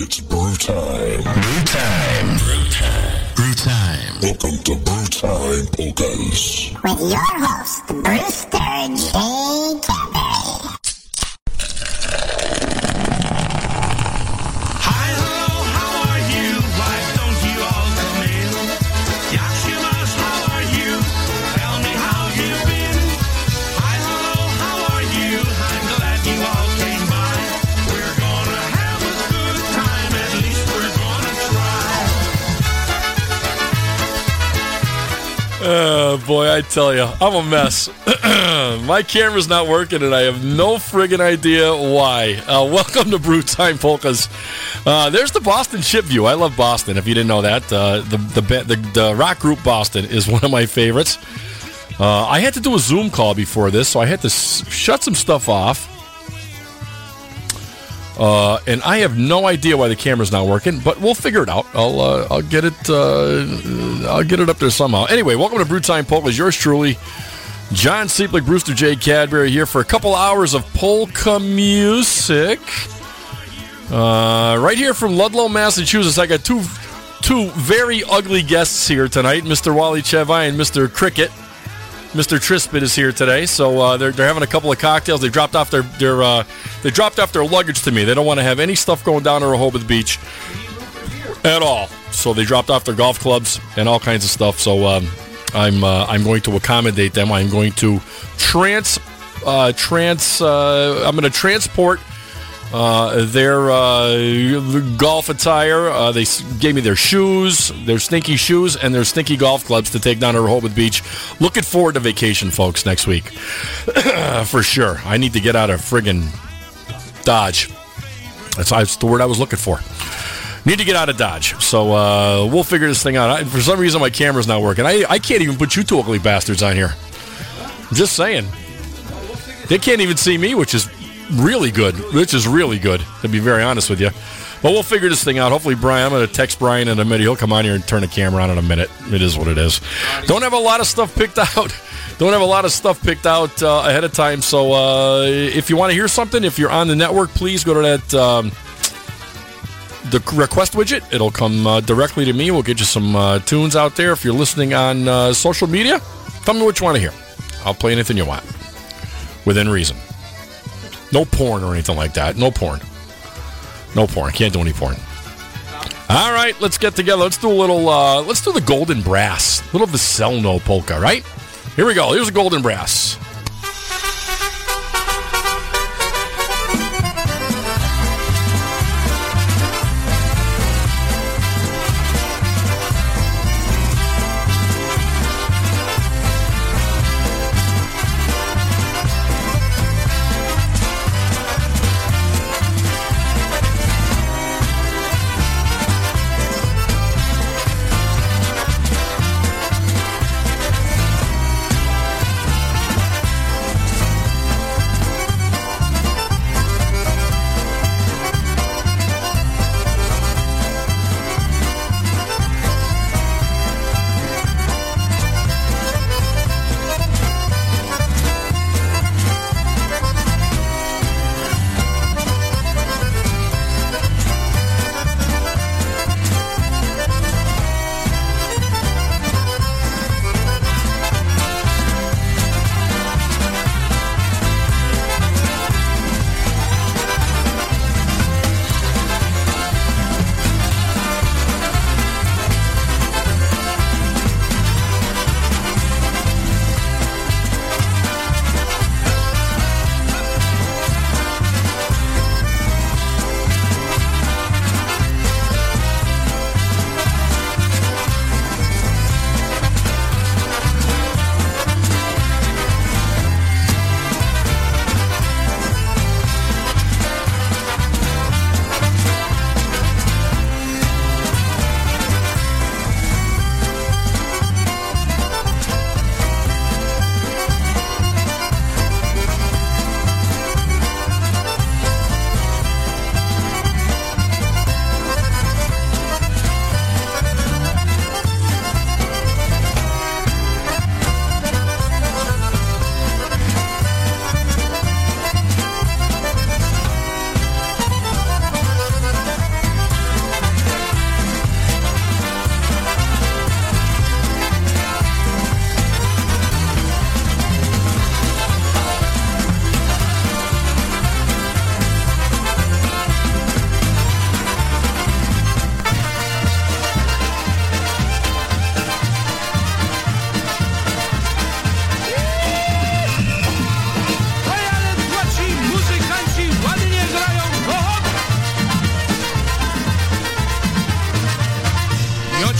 It's brew time. Brew time. Brew time. Brew time. Welcome to Brew Time Polkas. With your host, Brewster J. Campbell. Oh, boy, I tell you, I'm a mess. My camera's not working, and I have no friggin' idea why. Welcome to Brew Time Polkas. There's the Boston Ship View. I love Boston, if you didn't know that. The rock group Boston is one of my favorites. I had to do a Zoom call before this, so I had to shut some stuff off. And I have no idea why the camera's not working, but we'll figure it out. I'll get it up there somehow. Anyway, welcome to Brewtime Polkas. Yours truly, John Cieplik, Brewster J. Cadbury, here for a couple hours of polka music. Right here from Ludlow, Massachusetts, I got two very ugly guests here tonight, Mr. Wally Chevy and Mr. Cricket. Mr. Trispit is here today, so they're having a couple of cocktails. They dropped off their luggage to me. They don't want to have any stuff going down to Rehoboth Beach at all. So they dropped off their golf clubs and all kinds of stuff. So I'm going to accommodate them. I'm going to transport their golf attire. They gave me their shoes, their stinky shoes, and their stinky golf clubs to take down to Rehoboth Beach. Looking forward to vacation, folks, next week. For sure. I need to get out of friggin' Dodge. That's the word I was looking for. Need to get out of Dodge. So we'll figure this thing out. For some reason, my camera's not working. I can't even put you two ugly bastards on here. I'm just saying. They can't even see me, which is really good, to be very honest with you. But we'll figure this thing out. Hopefully, Brian, I'm going to text Brian in a minute. He'll come on here and turn the camera on in a minute. It is what it is. Don't have a lot of stuff picked out ahead of time. So if you want to hear something, if you're on the network, please go to that the request widget. It'll come directly to me. We'll get you some tunes out there. If you're listening on social media, tell me what you want to hear. I'll play anything you want within reason. No porn or anything like that. No porn. Can't do any porn. All right, let's get together. Let's do a little, let's do the Golden Brass. A little Veselno polka, right? Here we go. Here's the Golden Brass.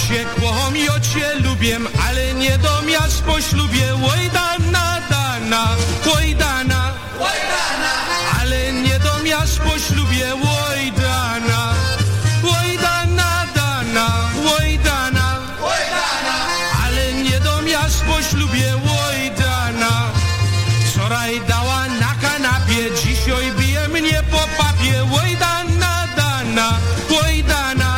się kłom, ja cię lubię, ale nie do miast po ślubie. Oj dana, dana, oj dana, oj dana, ale nie do miast po ślubie. Oj dana, oj dana, dana, oj dana, oj dana, ale nie do miast po ślubie. Oj dana, wczoraj dała na kanapie, dzisiaj bije mnie po papie. Oj dana, dana, oj dana.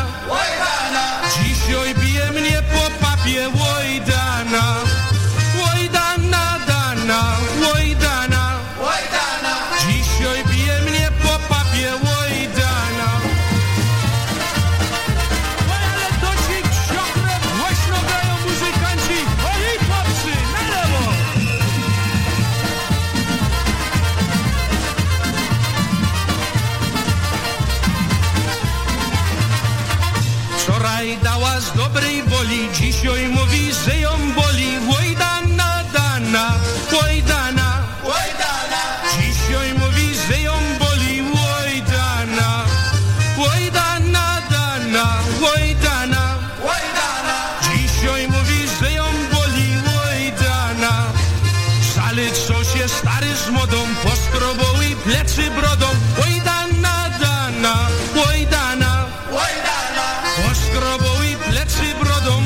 Dzisiaj mówi, że ją boli. Oj dana, dana, oj dana, oj dana. Dzisiaj mówi, że ją boli. Oj dana, oj dana, dana, oj dana, oj dana. Dzisiaj mówi, że ją boli. Oj dana. Szale co się stary z modą, poskroboły plecy brodą. Oj dana, dana, oj dana, oj dana. Poskroboły plecy brodą.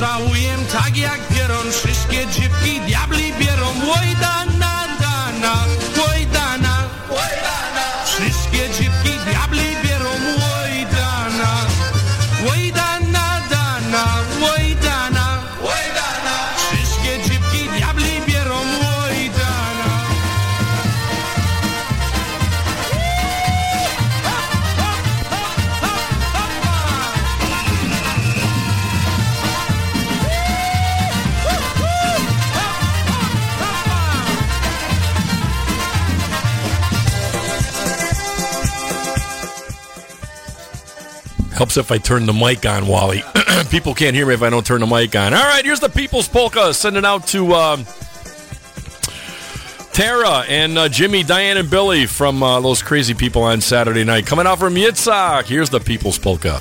Całuję tak jak pieron, wszystkie dziewki diabli bierą. Oj dana, dana, oj dana, oj dana. Wszystkie dziewki diabli bierą. Oj dana, oj dana, dana, oj dana, oj dana. Wszystkie dziewki diabli bierą. Oj dana. Helps if I turn the mic on, Wally. People can't hear me if I don't turn the mic on. All right, here's the People's Polka. Sending out to Tara and Jimmy, Diane, and Billy from those crazy people on Saturday night. Coming out from Yitzhak, here's the People's Polka.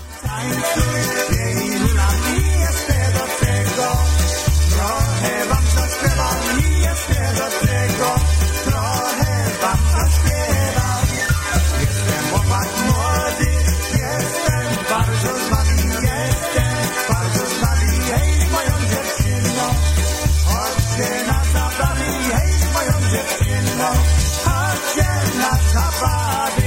Body,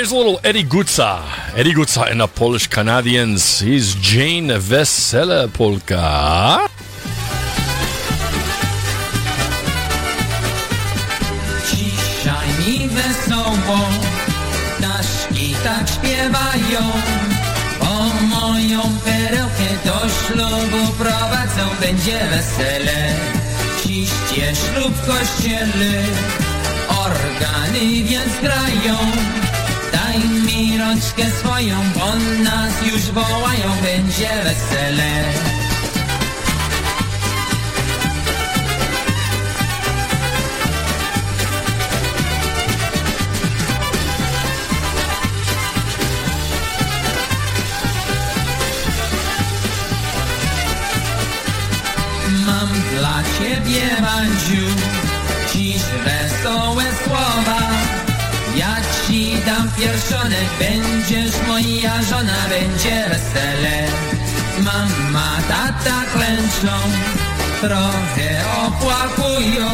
There's a little Eddie Gutza. Eddie Gutza and the Polish Canadians. He's Jane Wesele Polka. Dzisiaj mi wesoło, ptaszki tak śpiewają. O moją perełkę do ślubu prowadzą, będzie wesele. Ciście ślub w kościele, organy więc grają. Daj mi rączkę swoją, bo nas już wołają, będzie wesele. Mam dla ciebie, Madziu, dziś wesołe słowa. Ja ci dam pierścionek, będziesz moja żona, będzie wesele. Mama, tata klęczą, trochę opłakują,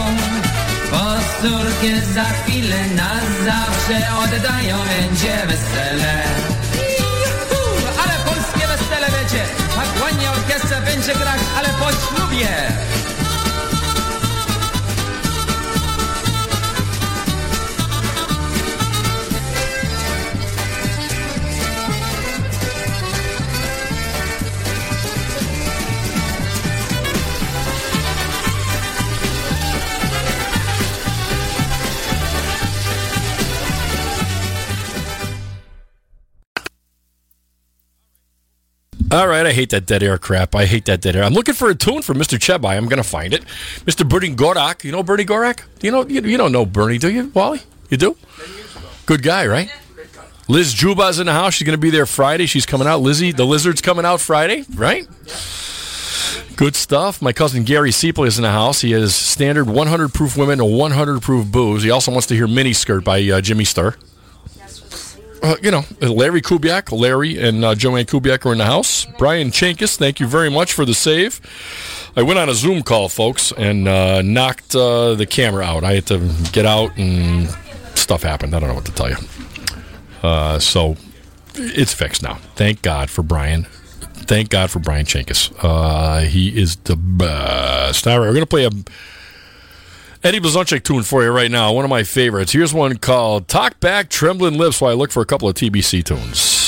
bo córkę za chwilę na zawsze oddają, będzie wesele. Juhu, ale polskie wesele będzie, a głównie orkiestra będzie grać, ale po ślubie. All right, I hate that dead air crap. I hate that dead air. I'm looking for a tune for Mr. Chebai. I'm going to find it. Mr. Bernie Gorak. You know Bernie Gorak? You don't know Bernie, do you, Wally? You do? 10 years ago. Good guy, right? Yeah, great guy. Liz Juba's in the house. She's going to be there Friday. She's coming out. Lizzie, the lizard's coming out Friday, right? Yeah. Good stuff. My cousin Gary Cieplik is in the house. He has standard 100-proof women and 100-proof booze. He also wants to hear Mini Skirt by Jimmy Sturr. Larry Kubiak, Larry and Joanne Kubiak are in the house. Brian Chankis, thank you very much for the save. I went on a Zoom call, folks, and knocked the camera out. I had to get out, and stuff happened. I don't know what to tell you. So it's fixed now. Thank God for Brian. Thank God for Brian Chankis. He is the best. All right, we're going to play a Eddie Blazonczyk tune for you right now. One of my favorites. Here's one called Talk Back, Trembling Lips, while I look for a couple of TBC tunes.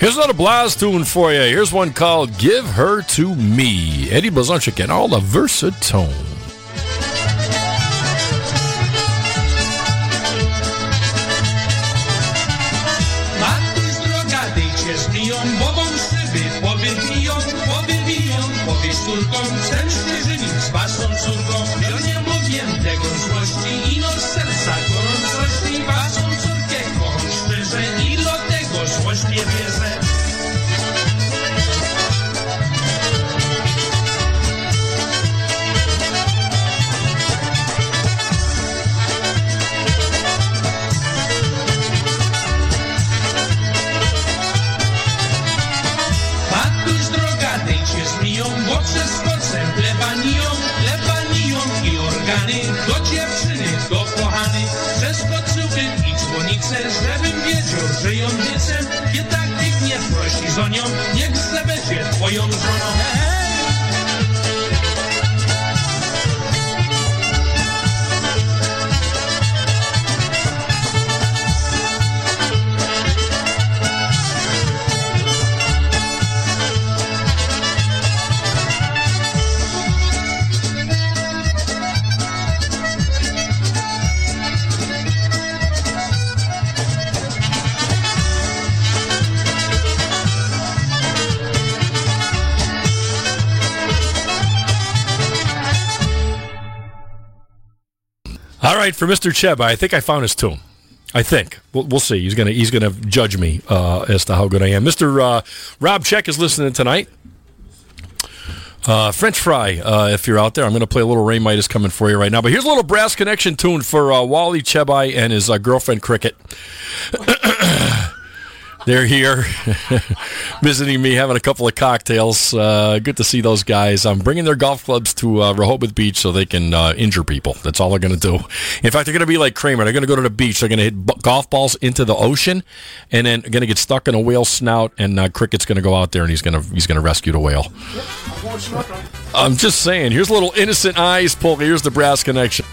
Here's another Blaz tune for you. Here's one called Give Her to Me. Eddie Blazonczyk and all the Versatone. For Mr. Cheb, I think I found his tune. I think. We'll see. He's gonna judge me as to how good I am. Mr. Rob Check is listening tonight. French Fry, if you're out there. I'm going to play a little Ray Midas coming for you right now. But here's a little Brass Connection tune for Wally Chebby and his girlfriend, Cricket. They're here visiting me, having a couple of cocktails. Good to see those guys. I'm bringing their golf clubs to Rehoboth Beach so they can injure people. That's all they're going to do. In fact, they're going to be like Kramer. They're going to go to the beach. They're going to hit golf balls into the ocean, and then going to get stuck in a whale's snout. And Cricket's going to go out there, and he's going to rescue the whale. I'm just saying. Here's a little Innocent Eyes pull. Here's the Brass Connection.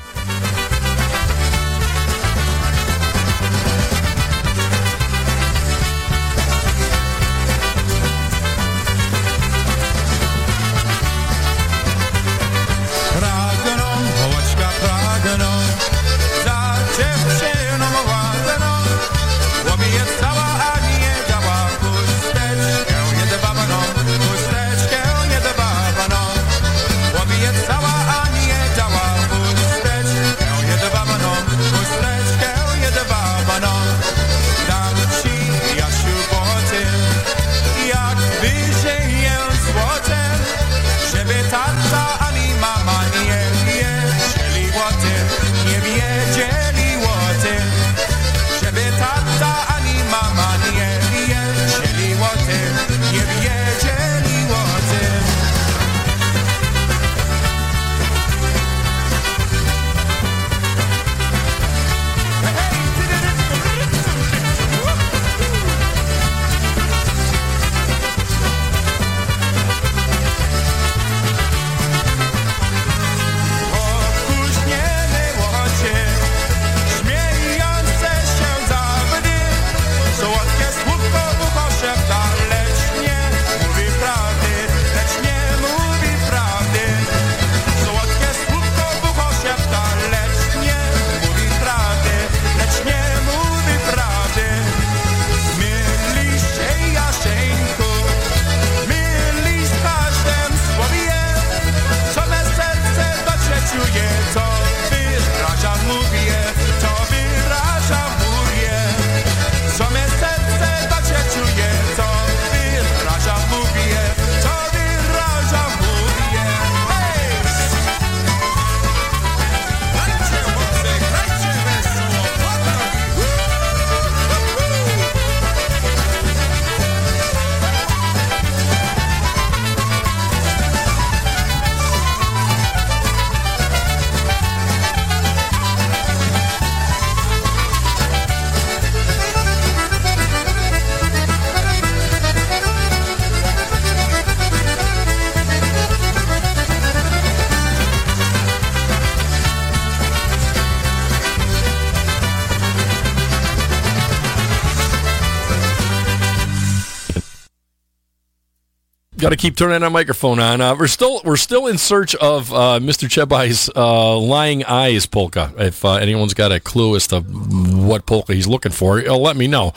Got to keep turning our microphone on. We're still in search of Mr. Cheby's Lying Eyes polka. If anyone's got a clue as to what polka he's looking for, let me know.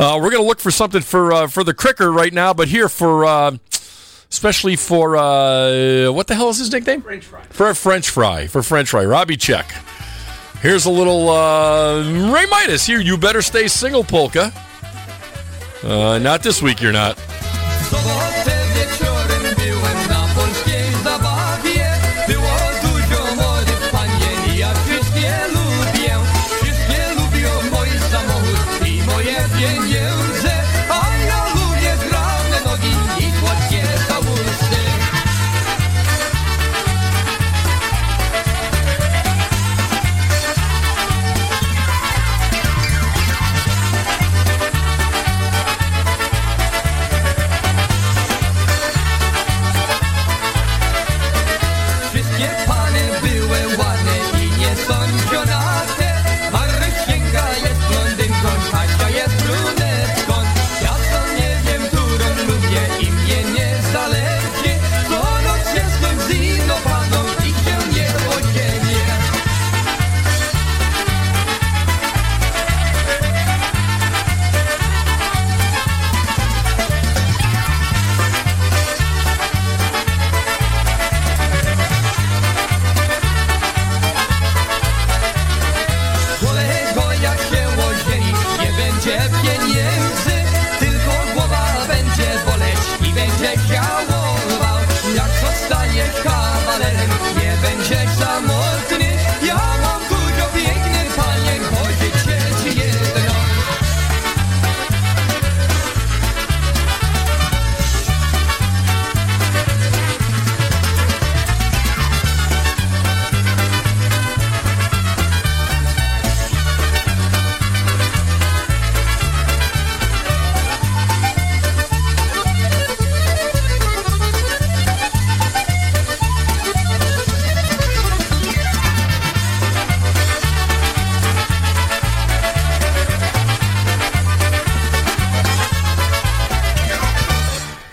We're going to look for something for the Cricker right now, but here for... especially for, what the hell is his nickname? French Fry. For French Fry. Robbie Check. Here's a little Ray Midas. Here, You Better Stay Single polka. Not this week, you're not.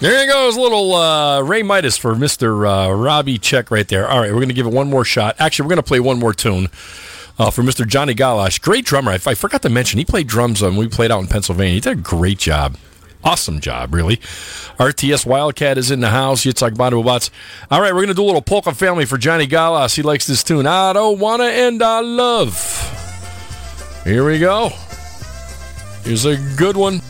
There you go, a little Ray Midas for Mr. Robbie Check right there. All right, we're going to give it one more shot. Actually, we're going to play one more tune for Mr. Johnny Golish. Great drummer. I forgot to mention, he played drums when we played out in Pennsylvania. He did a great job. Awesome job, really. RTS Wildcat is in the house. Yitzhak Badawatz. All right, we're going to do a little polka family for Johnny Golish. He likes this tune. I don't want to end our love. Here we go. Here's a good one.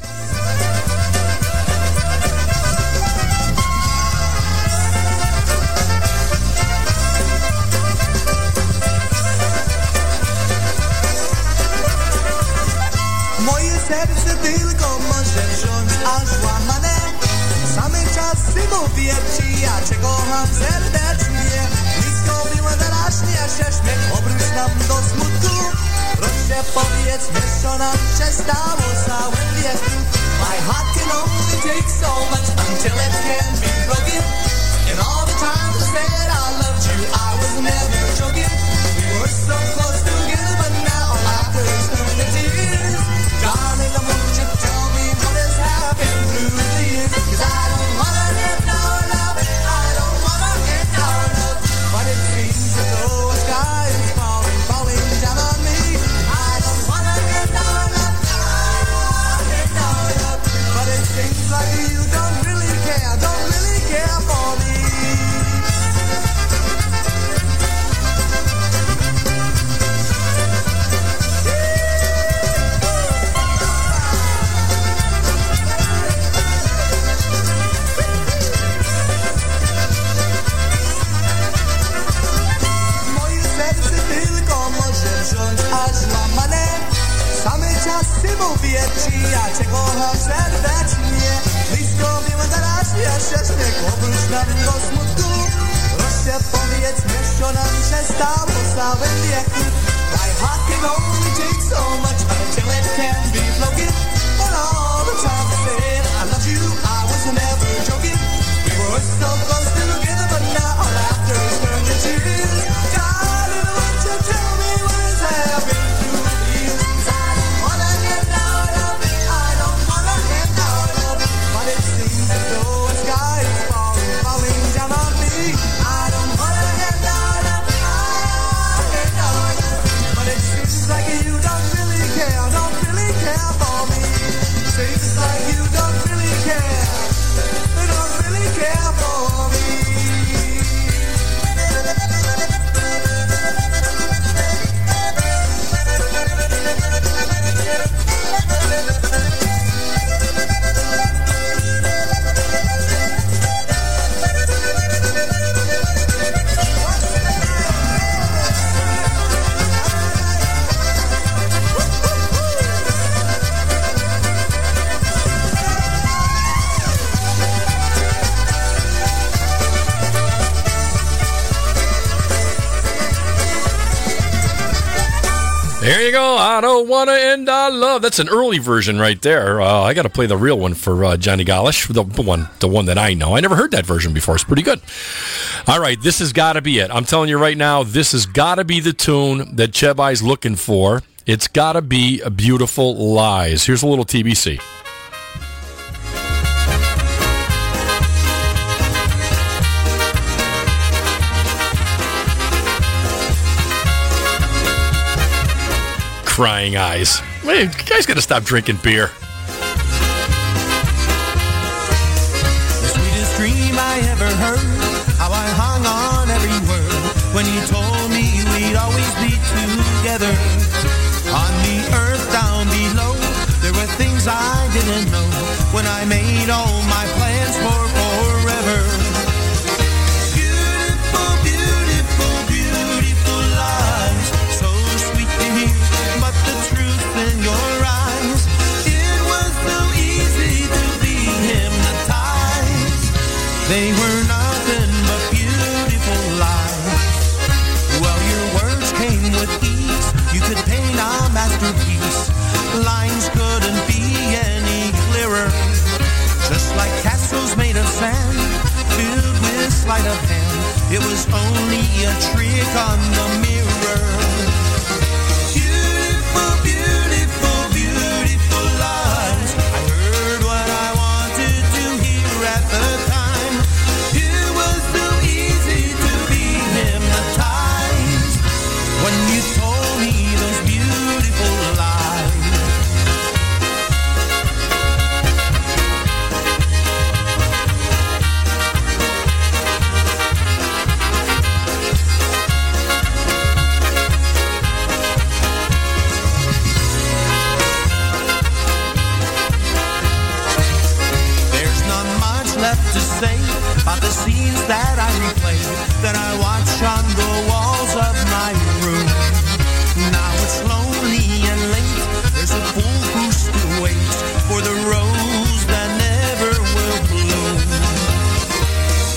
My heart can only take so much until it can be broken. And all the times I said I loved you, I was never joking. We were so close together, but now I burst into tears. Darling, won't you tell me what has happened through the years? 'Cause I don't wanna end our love, I don't wanna end our love. But it seems as though a sky is falling down on me. Like you don't really care for me. Moje serce tylko może wziąć aż łamane. Same czasy mówię ci, ja cię kocham serdecznie. Blisko miła teraz jesteśmy, obróć nam do smutku. Proszę powiedzmy, co nam się stało całe wieki. My heart can only take so much until it can be broken. But all the time I said I love you, I was never joking. We were so close together, but now our laughter has turned to tears. Darling, won't you tell me what has happened? Though a sky is falling. you go. I don't want to end our love. That's an early version right there. I got to play the real one for Johnny Golish, the one that I know. I never heard that version before. It's pretty good. All right, this has got to be it. I'm telling you right now, this has got to be the tune that Chebi's looking for. It's got to be a Beautiful Lies. Here's a little TBC. Crying eyes. Hey, you guys got to stop drinking beer. The sweetest dream I ever heard, how I hung on every word, when you told me we'd always be together. On the earth down below, there were things I didn't know, when I made all my plans for forever. Beautiful, beautiful, beautiful lies, so sweet to hear, but the truth in your eyes. It was so easy to be hypnotized. They were nothing but beautiful lies. Well, your words came with ease. You could paint a masterpiece. Lines couldn't be any clearer. Just like castles made of sand, filled with sleight of hand. It was only a trick on the mirror. Beautiful, beautiful, beautiful lies. I heard what I wanted to hear at the time. It was so easy to be hypnotized when you told me those beautiful lies. There's not much left to say about the scenes that I replay, that I watch on the walls of my room. Now it's lonely and late. There's a fool who still waits for the rose that never will bloom.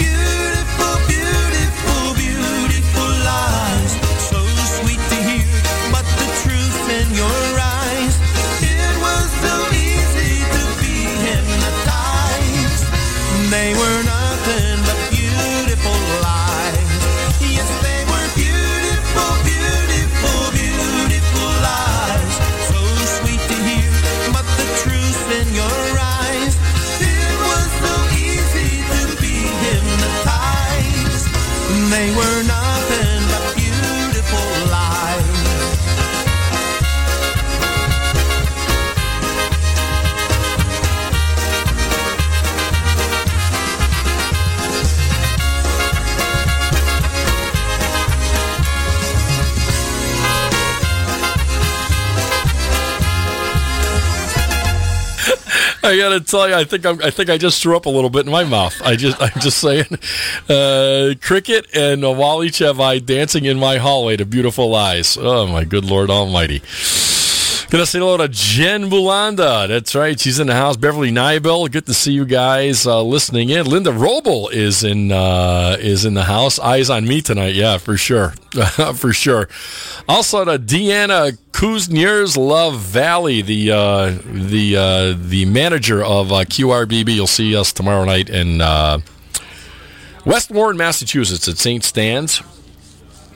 Beautiful, beautiful, beautiful lies. So sweet to hear, but the truth in your eyes. It was so easy to be hypnotized. They were nothing but beautiful lies. Yes, they were beautiful, beautiful, beautiful lies. So sweet to hear, but the truth in your eyes. It was so easy to be hypnotized. They were nothing but beautiful lies. I gotta tell you, I think I just threw up a little bit in my mouth. I'm just saying, Cricket and Wally Chevy dancing in my hallway to Beautiful Lies. Oh my good Lord Almighty! Gonna say hello to Jen Mulanda. That's right, she's in the house. Beverly Nibel, good to see you guys listening in. Linda Roble is in the house. Eyes on me tonight, yeah, for sure, for sure. Also to Deanna Kuznier's Love Valley, the manager of QRBB. You'll see us tomorrow night in West Warren, Massachusetts, at St. Stan's.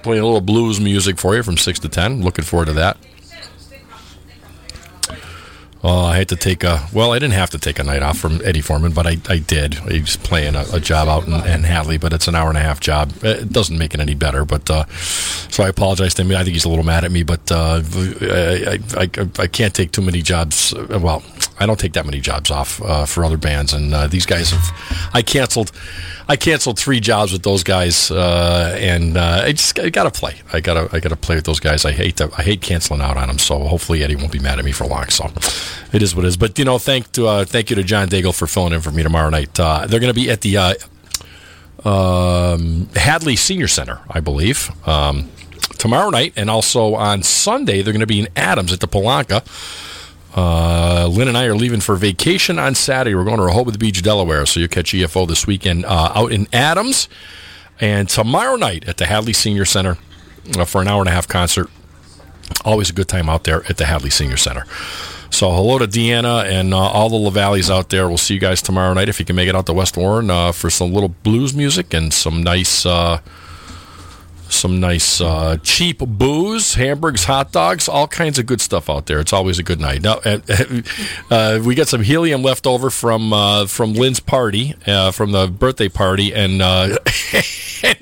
Playing a little blues music for you from 6 to 10. Looking forward to that. Oh, I had to take I didn't have to take a night off from Eddie Foreman, but I did. He was playing a job out in Hadley, but it's an hour-and-a-half job. It doesn't make it any better, but so I apologize to him. I think he's a little mad at me, but I can't take too many jobs. Well, I don't take that many jobs off for other bands, and these guys have... I canceled 3 jobs with those guys, and I got to play. I gotta play with those guys. I hate canceling out on them. So hopefully Eddie won't be mad at me for long. So it is what it is. But you know, thank you to John Daigle for filling in for me tomorrow night. They're going to be at the Hadley Senior Center, I believe, tomorrow night, and also on Sunday they're going to be in Adams at the Palanca. Lynn and I are leaving for vacation on Saturday. We're going to Rehoboth Beach, Delaware, so you'll catch EFO this weekend out in Adams. And tomorrow night at the Hadley Senior Center for an hour-and-a-half concert Always a good time out there at the Hadley Senior Center. So hello to Deanna and all the LaValleys out there. We'll see you guys tomorrow night if you can make it out to West Warren for some little blues music and some nice cheap booze, hamburgers, hot dogs, all kinds of good stuff out there. It's always a good night. Now, we got some helium left over from Lynn's party, from the birthday party, and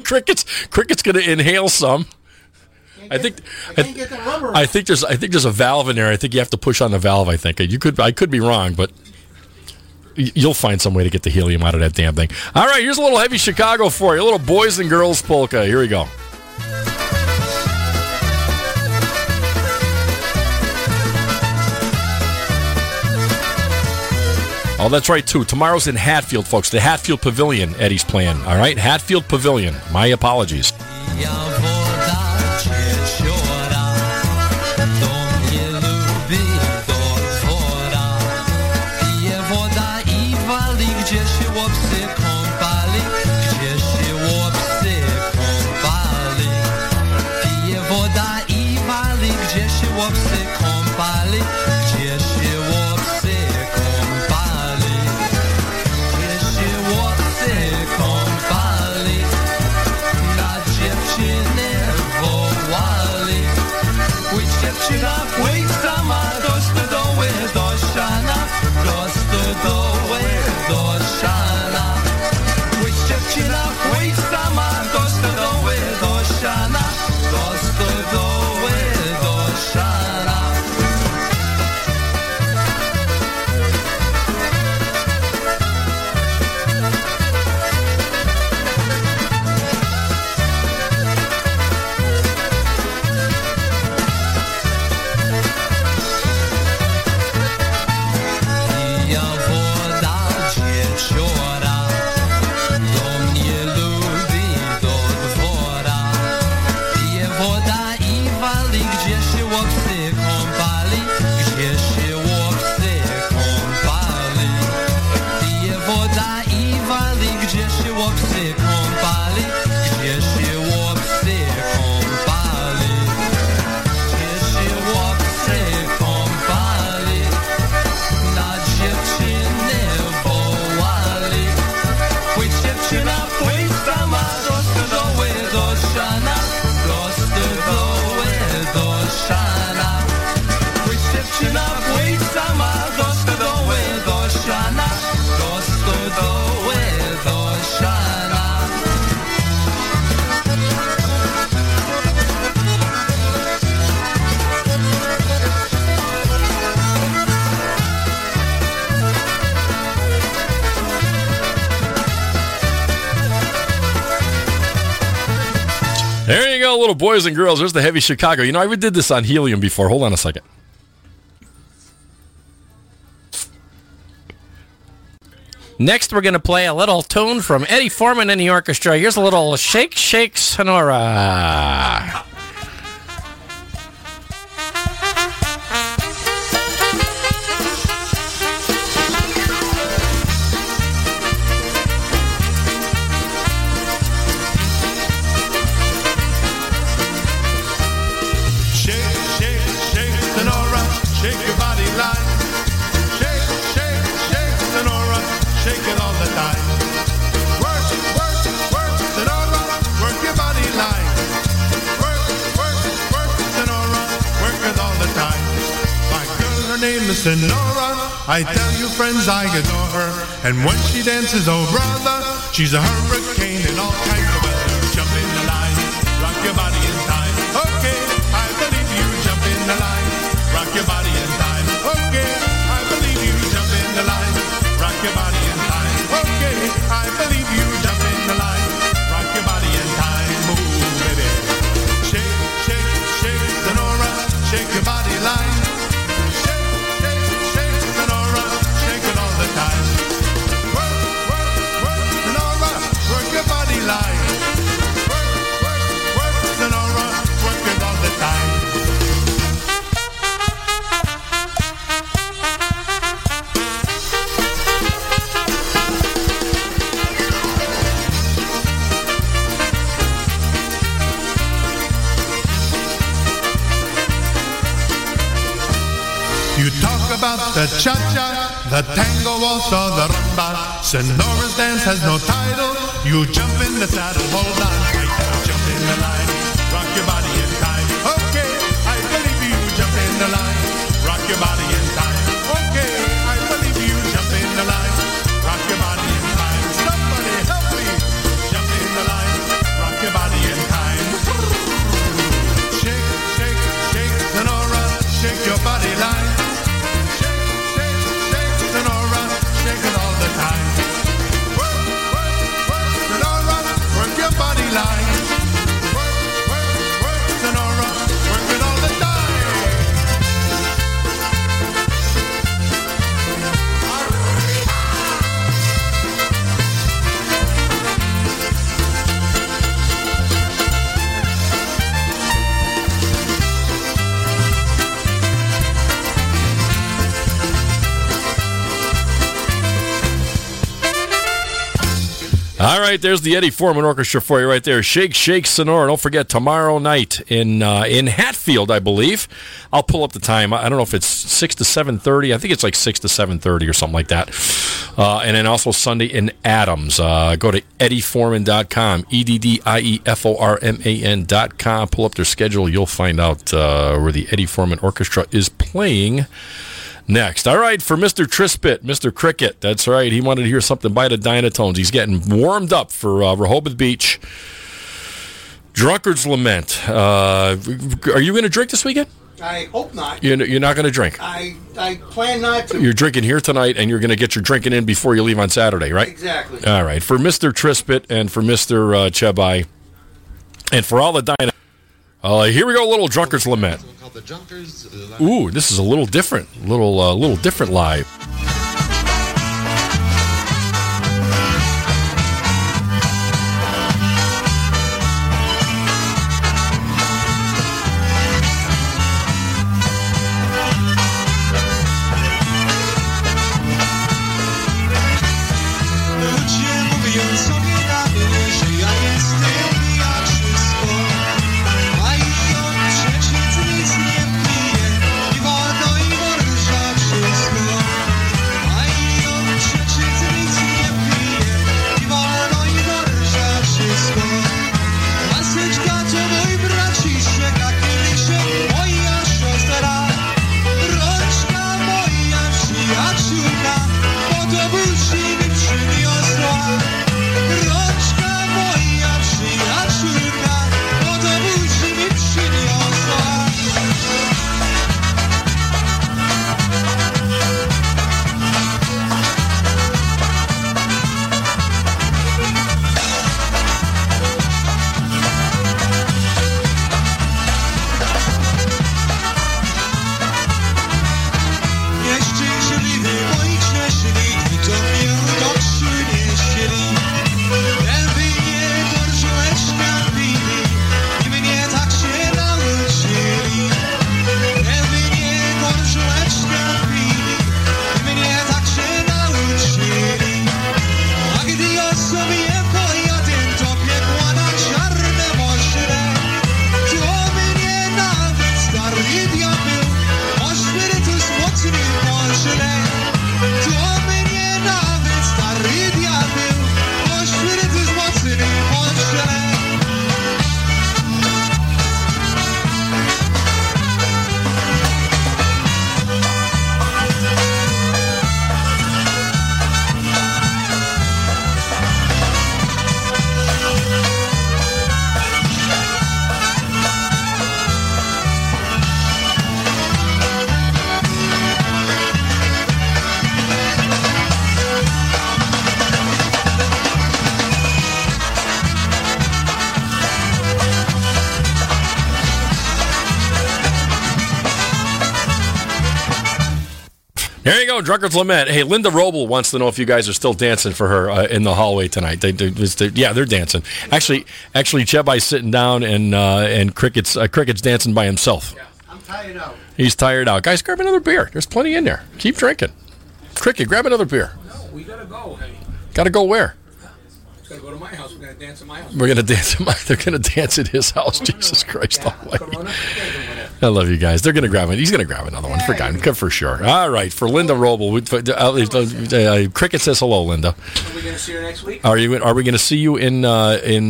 Cricket's going to inhale some. I think there's a valve in there. I think you have to push on the valve. I think I could be wrong, but you'll find some way to get the helium out of that damn thing. All right, here's a little heavy Chicago for you, a little boys and girls polka. Here we go. Oh, that's right, too. Tomorrow's in Hatfield, folks. The Hatfield Pavilion, Eddie's playing. All right, Hatfield Pavilion. My apologies. Little boys and girls, there's the heavy Chicago. You know, I ever did this on helium before. Hold on a second. Next, we're going to play a little tune from Eddie Foreman and the orchestra. Here's a little Shake, Shake, Sonora. Sonora, I tell you friends, I adore her. And when she dances, oh brother, she's a hurricane in all kinds of weather. Jump in the line, rock your body in time. Okay, I believe you. Jump in the line, rock your body in time. Okay, I believe you. Jump in the line, rock your body in time. Okay, I believe you. Jump in the line, rock your body in time. Move, baby. Shake, shake, shake, Sonora, shake your body line. Life. Talk about the cha-cha, the tango waltz, or the rumba. Sonora's dance has no title. You jump in the saddle, hold on tight. Jump in the line, rock your body in time. Okay, I believe you. Jump in the line, rock your body in time. Okay, I believe you. Jump in the line, rock your body in time. Somebody help me. Jump in the line, rock your body in time. Shake, shake, shake, Sonora, shake your body line. All right, there's the Eddie Foreman Orchestra for you right there. Shake, shake, Sonora. Don't forget, tomorrow night in Hatfield, I believe. I'll pull up the time. I don't know if it's 6 to 7:30. I think it's like 6 to 7:30 or something like that. And then also Sunday in Adams. Go to eddieforeman.com, eddieforeman.com. Pull up their schedule. You'll find out where the Eddie Foreman Orchestra is playing next. All right, for Mr. Trispit, Mr. Cricket, that's right. He wanted to hear something by the Dynatones. He's getting warmed up for Rehoboth Beach. Drunkard's Lament. Are you going to drink this weekend? I hope not. You're not going to drink? I plan not to. You're drinking here tonight, and you're going to get your drinking in before you leave on Saturday, right? Exactly. All right, for Mr. Trispit and for Mr. Chebai, and for all the Dynatones, here we go, a little Drunkard's Lament. Ooh, this is a little different, little different live. Drunkard's Lament. Hey, Linda Roble wants to know if you guys are still dancing for her in the hallway tonight. They're dancing. Actually, Chebi's sitting down and Cricket's dancing by himself. Yeah, I'm tired out. He's tired out. Guys, grab another beer. There's plenty in there. Keep drinking. Cricket, grab another beer. No, we gotta go. Hey, gotta go where? Gotta go to my house. We're gonna dance at my house. They're gonna dance at his house. Jesus Christ! Yeah, I love you guys. They're going to grab it. He's going to grab another one for God, for sure. All right, for Linda Roble, Cricket says hello, Linda. Are we going to see her next week? Are we going to see you in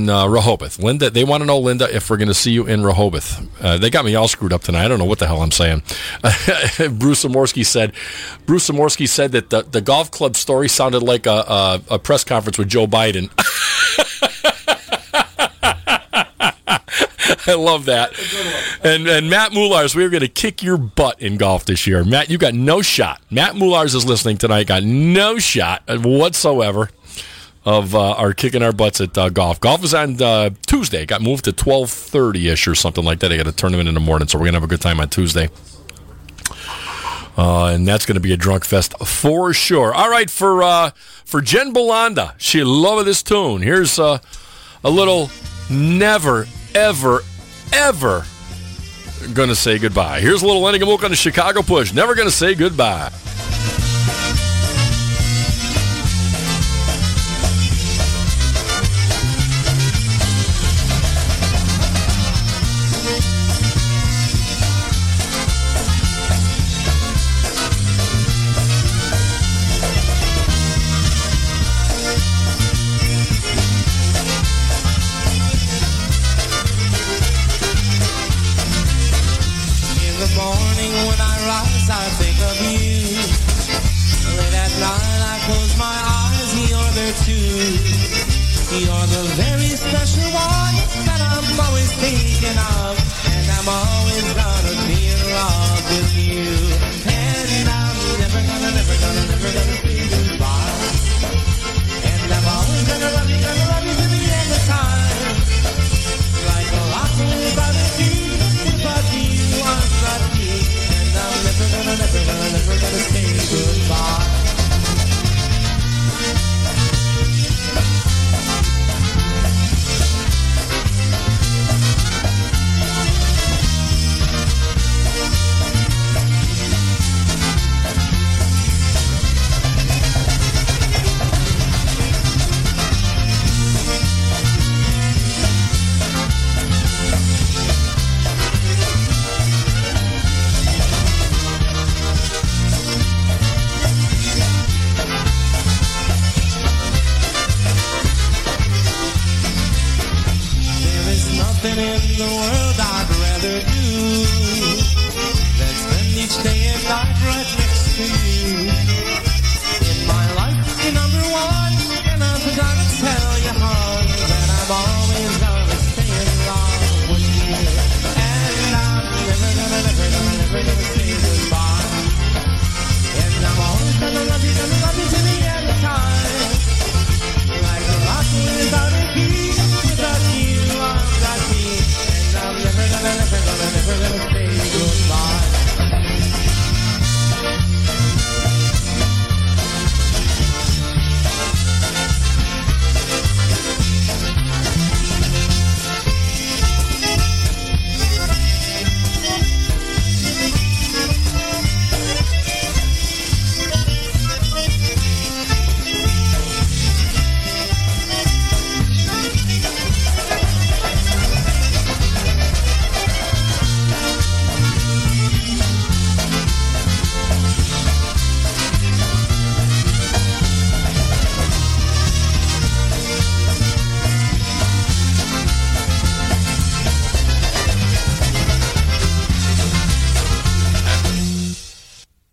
Rehoboth, Linda? They want to know, Linda, if we're going to see you in Rehoboth. They got me all screwed up tonight. I don't know what the hell I'm saying. Bruce Zamorsky said that the golf club story sounded like a press conference with Joe Biden. I love that. And Matt Moulars, we are going to kick your butt in golf this year. Matt, you got no shot. Matt Moulars is listening tonight. Got no shot whatsoever of our kicking our butts at golf. Golf is on Tuesday. Got moved to 12:30-ish or something like that. They got a tournament in the morning, so we're going to have a good time on Tuesday. And that's going to be a drunk fest for sure. All right, for Jen Mulanda, she loved this tune. Here's a little never, ever, ever gonna say goodbye. Here's a little Lenny Gomulka on the Chicago Push. Never gonna say goodbye.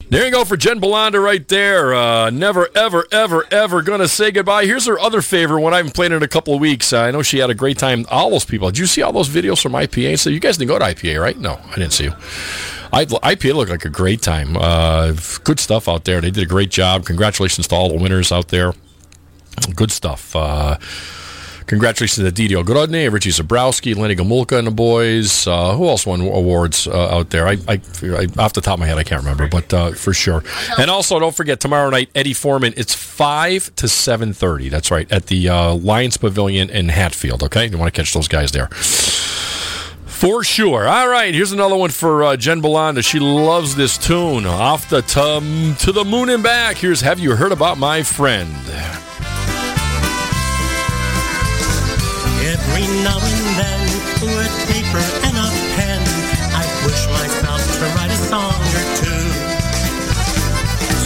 There you go for Jen Mulanda right there. Never, ever, ever, ever going to say goodbye. Here's her other favorite one. I haven't played in a couple of weeks. I know she had a great time. All those people. Did you see all those videos from IPA? So you guys didn't go to IPA, right? No, I didn't see you. IPA looked like a great time. Good stuff out there. They did a great job. Congratulations to all the winners out there. Good stuff. Congratulations to Didio Grodny, Richie Zabrowski, Lenny Gomulka and the boys. Who else won awards out there? I off the top of my head, I can't remember, but for sure. And also, don't forget, tomorrow night, Eddie Foreman, it's 5 to 7:30. That's right, at the Lions Pavilion in Hatfield, okay? You want to catch those guys there. For sure. All right, here's another one for Jen Mulanda. She loves this tune. Off the to the moon and back. Here's Have You Heard About My Friend? Every now and then, with paper and a pen, I wish myself to write a song or two.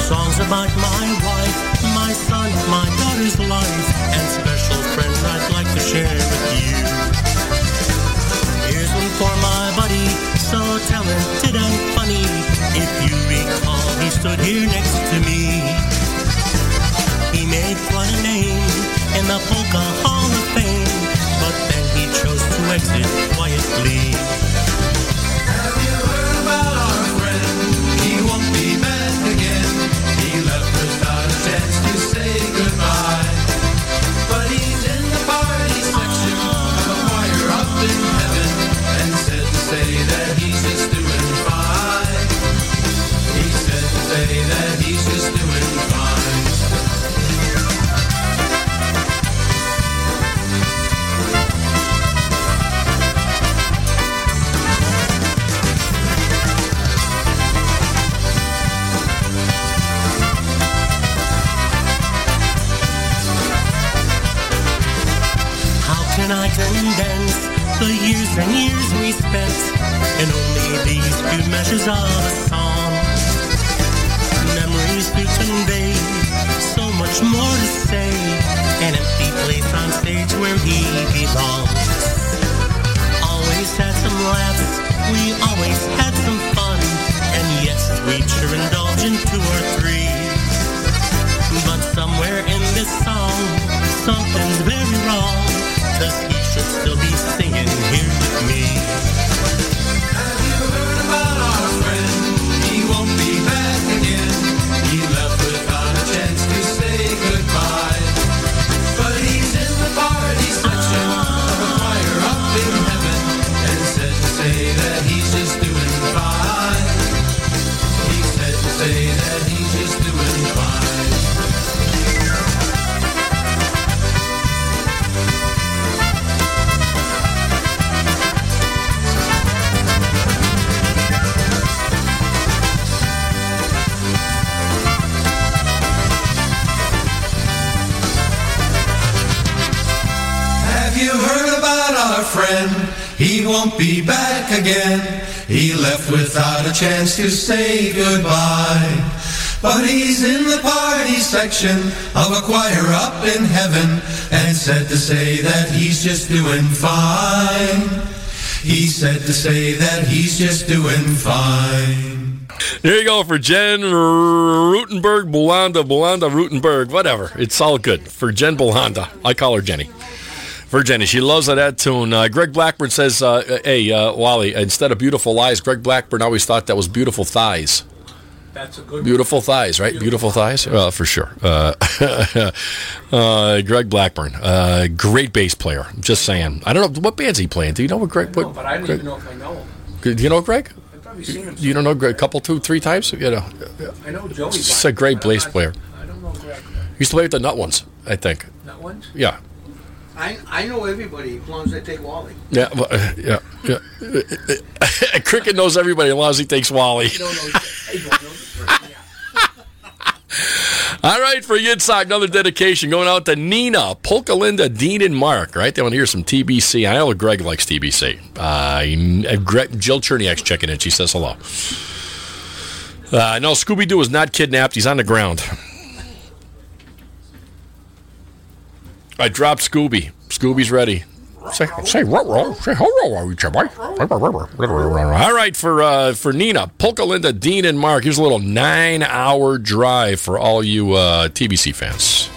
Songs about my wife, my son, my daughter's life, and special friends I'd like to share with you. Here's one for my buddy, so talented and funny. If you recall, he stood here next to me. He made quite a name in the Polka Hall of Fame, but then he chose to exit quietly. Have you heard about our friend? He won't be back again. He left without a chance to say goodbye. But he's in the party section of a choir up in heaven, and said to say that he's just doing fine. He said to say that he's just doing fine. Night and dance, the years and years we spent in only these few measures of a song. Memories to convey, so much more to say, an empty place on stage where he belongs. Always had some laughs, we always had some fun, and yes, we sure indulge in two or three. But somewhere in this song, something's very wrong. He should still be singing here with me. Have you heard about our friend? He won't be back again. He left without a chance to say goodbye. But he's in the party section of a choir up in heaven, and said to say that he's just doing fine. He said to say that he's just doing fine. Friend, he won't be back again. He left without a chance to say goodbye. But he's in the party section of a choir up in heaven, and said to say that he's just doing fine. He said to say that he's just doing fine. There you go for Jen Rutenberg, Mulanda Rutenberg, whatever. It's all good. For Jen Mulanda. I call her Jenny. For Jenny, she loves that tune. Greg Blackburn says, hey, Wally, instead of beautiful lies, Greg Blackburn always thought that was beautiful thighs. That's a good beautiful one. Thighs, right? Beautiful thighs? Well, for sure. Greg Blackburn, great bass player. Just saying. I don't know. What band's he playing? Do you know what Greg... I don't know, but I don't even know if I know him. Do you know Greg? I've probably seen him. You don't know Greg a couple, two, three times? You know. I know Joey. He's a great bass player. I don't know Greg. He used to play with the Nut Ones, I think. Nut Ones? Yeah. I know everybody as long as they take Wally. Yeah, well, yeah. Cricket knows everybody as long as he takes Wally. I don't know this person, yeah. All right, for Yitzhak, another dedication going out to Nina, Polka Linda, Dean, and Mark. Right, they want to hear some TBC. I know Greg likes TBC. Jill Cherniak's checking in. She says hello. No, Scooby-Doo is not kidnapped. He's on the ground. I dropped Scooby. Scooby's ready. Say row. Say hello, each other. All right, for Nina, Polka Linda, Dean, and Mark. Here's a little 9-hour drive for all you TBC fans.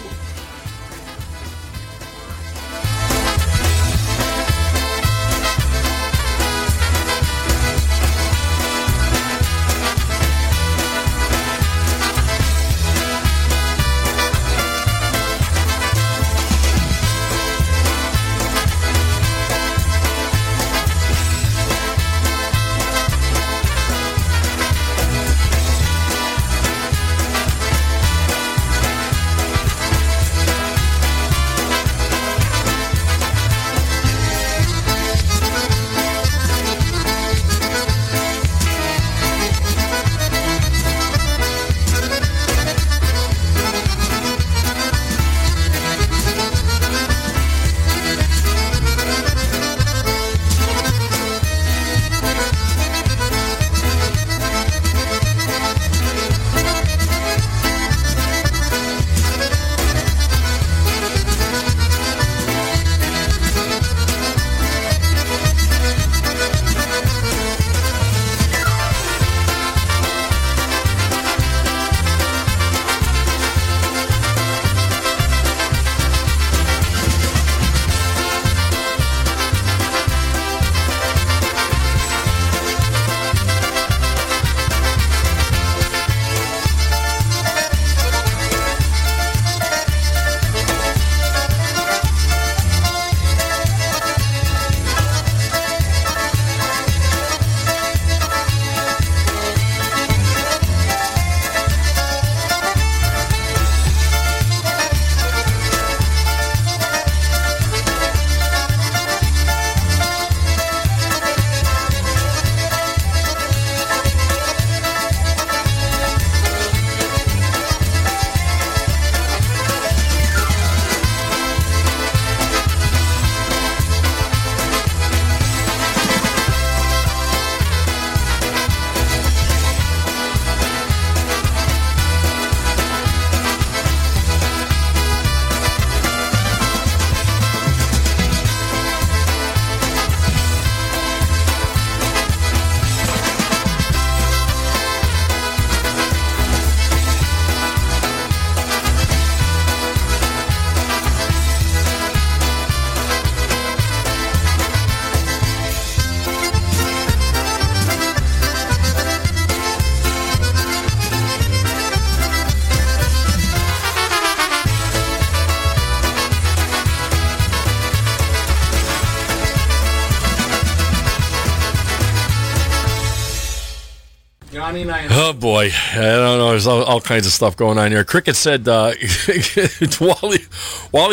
Johnny and I... Oh, boy. I don't know. There's all kinds of stuff going on here. Cricket said, Wally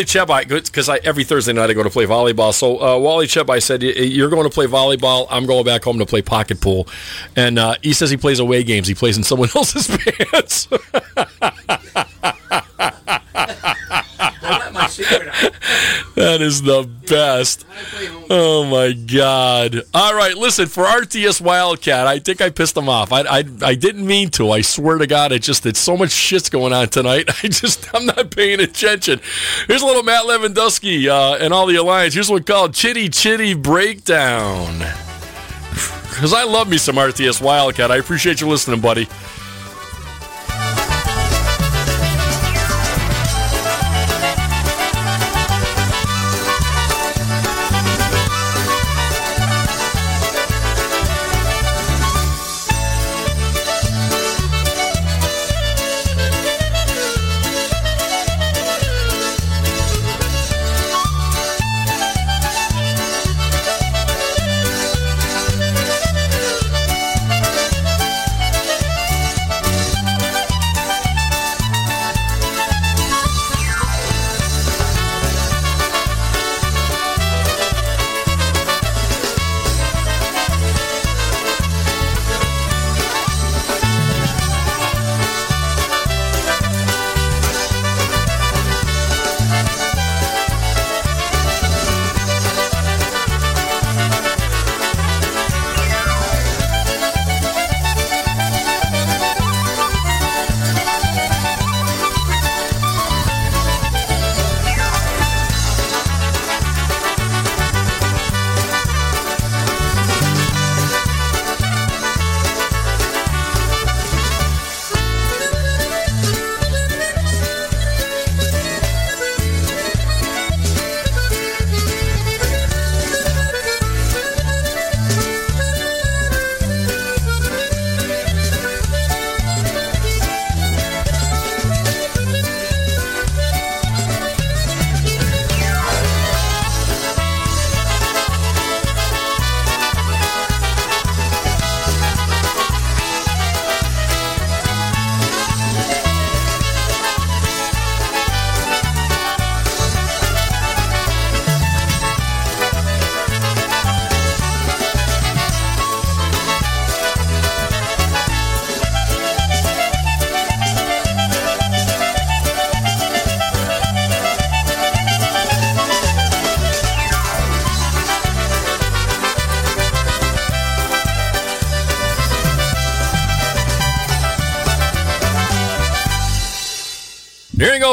Chevy, because every Thursday night I go to play volleyball. So Wally Chevy said, you're going to play volleyball. I'm going back home to play pocket pool. And he says he plays away games. He plays in someone else's pants. That is the best. Oh, my God. All right, listen, for RTS Wildcat, I think I pissed them off. I didn't mean to. I swear to God, it's so much shit's going on tonight. I'm not paying attention. Here's a little Matt Lewandowski and all the Alliance. Here's one called Chitty Chitty Breakdown. Because I love me some RTS Wildcat. I appreciate you listening, buddy.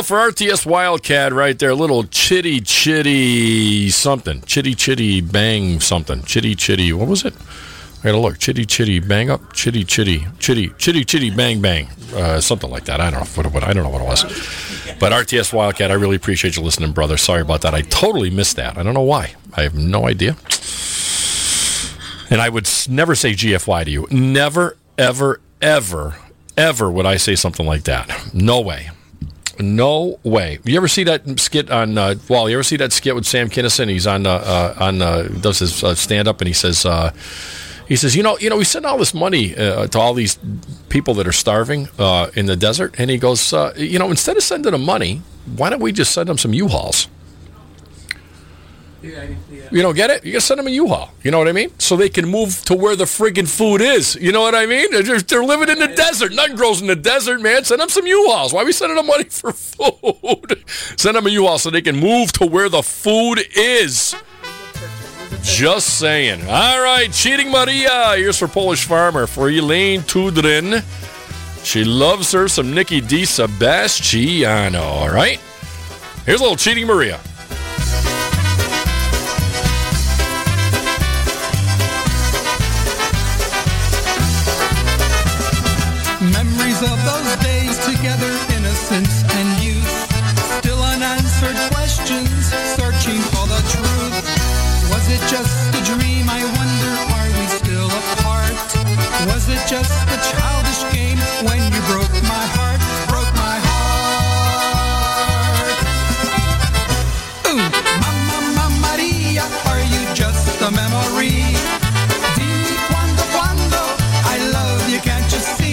For RTS Wildcat right there, little chitty chitty something, chitty chitty bang something, chitty chitty, what was it? I gotta look, chitty chitty bang up, chitty chitty, chitty chitty chitty bang bang, something like that. I don't know what it was, but RTS Wildcat, I really appreciate you listening, brother. Sorry about that. I totally missed that. I don't know why. I have no idea. And I would never say GFY to you. Never, ever, ever, ever would I say something like that. No way. No way. You ever see that skit on Wally? You ever see that skit with Sam Kinison? He's does his stand up, and he says, you know, we send all this money to all these people that are starving in the desert, and he goes, instead of sending them money, why don't we just send them some U-Hauls? Yeah. You don't get it? You gotta send them a U-Haul. You know what I mean? So they can move to where the friggin' food is. You know what I mean? They're living in the desert. Nothing grows in the desert, man. Send them some U-Hauls. Why are we sending them money for food? Send them a U-Haul so they can move to where the food is. Just saying. All right, Cheating Maria. Here's for Polish Farmer. For Elaine Tudrin. She loves her some Nikki Di Sebastiano. All right? Here's a little Cheating Maria. Memories of those days together, innocence and youth. Still unanswered questions, searching for the truth. Was it just a dream? I wonder, are we still apart? Was it just a childish game when you broke my heart? Broke my heart. Ooh, Mamma Maria, are you just a memory? Di quando, I love you, can't you see?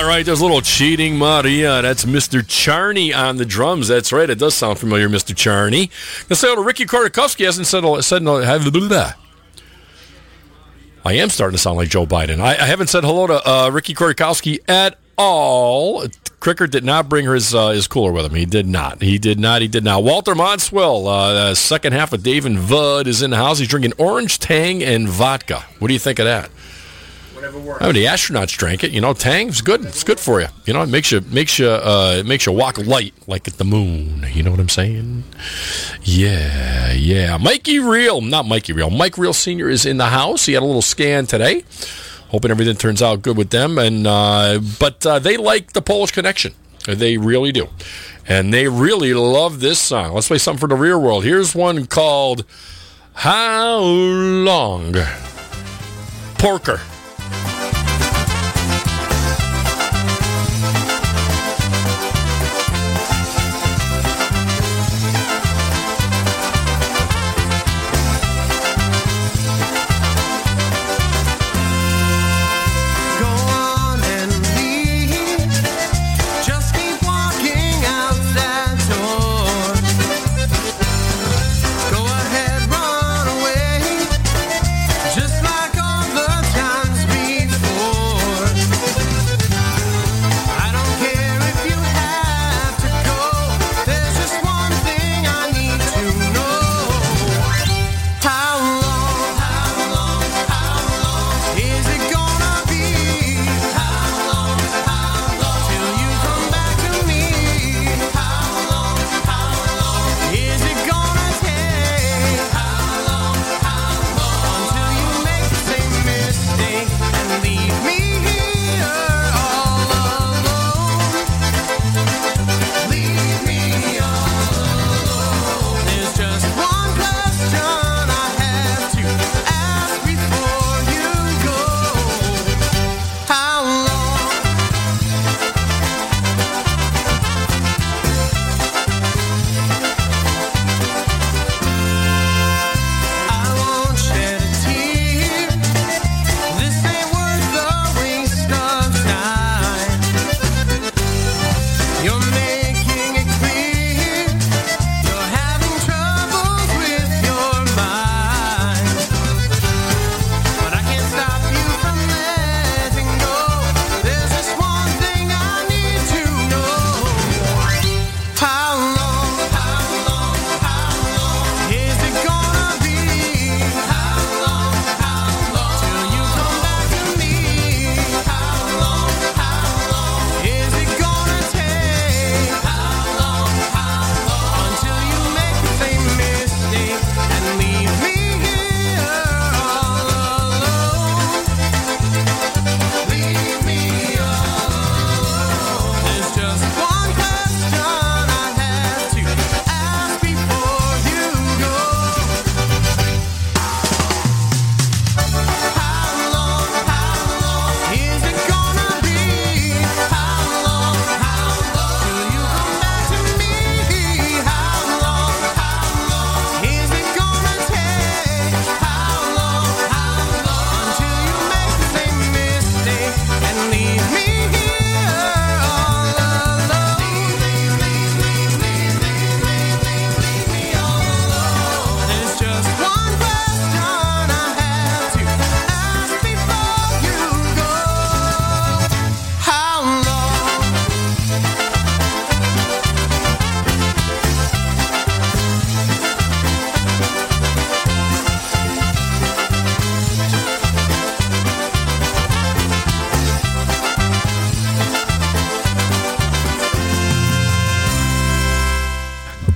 All right, there's a little Cheating Maria. That's Mr. Charney on the drums. That's right. It does sound familiar, Mr. Charney. Let's say hello to Ricky Korikowski. Hasn't said I am starting to sound like Joe Biden. I haven't said hello to Ricky Korikowski at all. Cricker did not bring his cooler with him. He did not. Walter Monswell, second half of Dave and Vud, is in the house. He's drinking orange Tang and vodka. What do you think of that? Whatever works. I mean, the astronauts drank it. You know, Tang's good. It's good for you. You know, it makes you walk light like at the moon. You know what I'm saying? Yeah. Mike Real Sr. is in the house. He had a little scan today. Hoping everything turns out good with them. But they like the Polish Connection. They really do. And they really love this song. Let's play something for the real world. Here's one called How Long? Porker.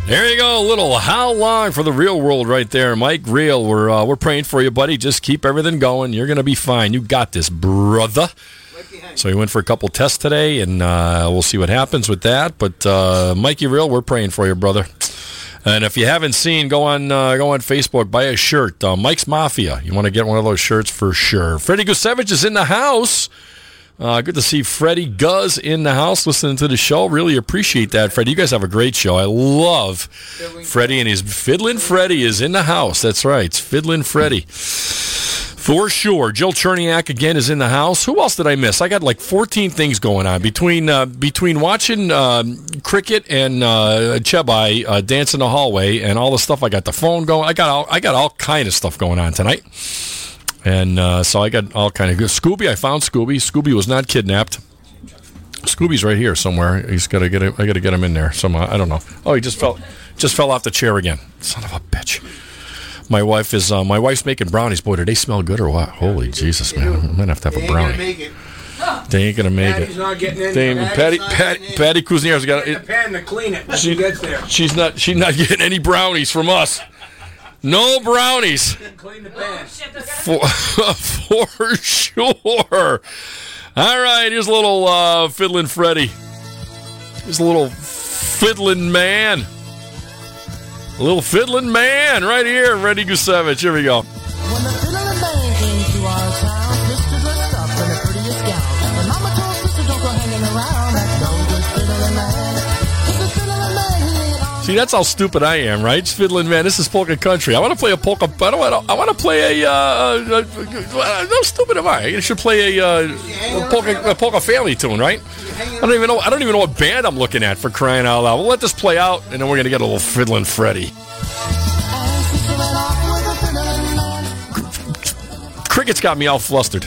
There you go, a little How Long for the real world right there. Mike Real, we're praying for you, buddy. Just keep everything going. You're going to be fine. You got this, brother. Right, so he went for a couple tests today, and we'll see what happens with that. But Mikey Real, we're praying for you, brother. And if you haven't seen, go on Facebook, buy a shirt. Mike's Mafia. You want to get one of those shirts for sure. Freddie Gusevich is in the house. Good to see Freddie Guz in the house listening to the show. Really appreciate that, Freddie. You guys have a great show. I love Freddie and his Fiddlin' Freddie is in the house. That's right. It's Fiddlin' Freddie. For sure. Jill Cherniak again is in the house. Who else did I miss? I got like 14 things going on. Between watching Cricket and Chebai dance in the hallway and all the stuff, I got the phone going. I got all kind of stuff going on tonight. And so I got all kind of good. Scooby, I found Scooby. Scooby was not kidnapped. Scooby's right here somewhere. He's got to get it. I got to get him in there somehow. I don't know. Oh, he just fell off the chair again. Son of a bitch. My wife's making brownies. Boy, do they smell good or what? Holy Jesus, man! I might have to have a brownie. They ain't gonna make it. Not getting in. Patty Cousinier's got it. Pan to clean it. She gets there. She's not getting any brownies from us. No brownies. Clean the pan. For sure. All right, here's a little Fiddlin' Freddie. Here's a little fiddlin' man. A little fiddlin' man right here, Randy Gusevich. Here we go. When the fiddlin' man came to our town, Mr. dressed up in the prettiest gown. And Mama told Sister, don't go hanging around. That's no good fiddlin' man. It's the fiddlin' man he ain't. See, that's how stupid I am, right? It's fiddlin' man. This is polka country. I want to play a polka. I want to play a. No, stupid am I? I should play a polka family tune, right? I don't even know what band I'm looking at, for crying out loud. We'll let this play out, and then we're going to get a little Fiddlin' Freddie. Cricket's got me all flustered.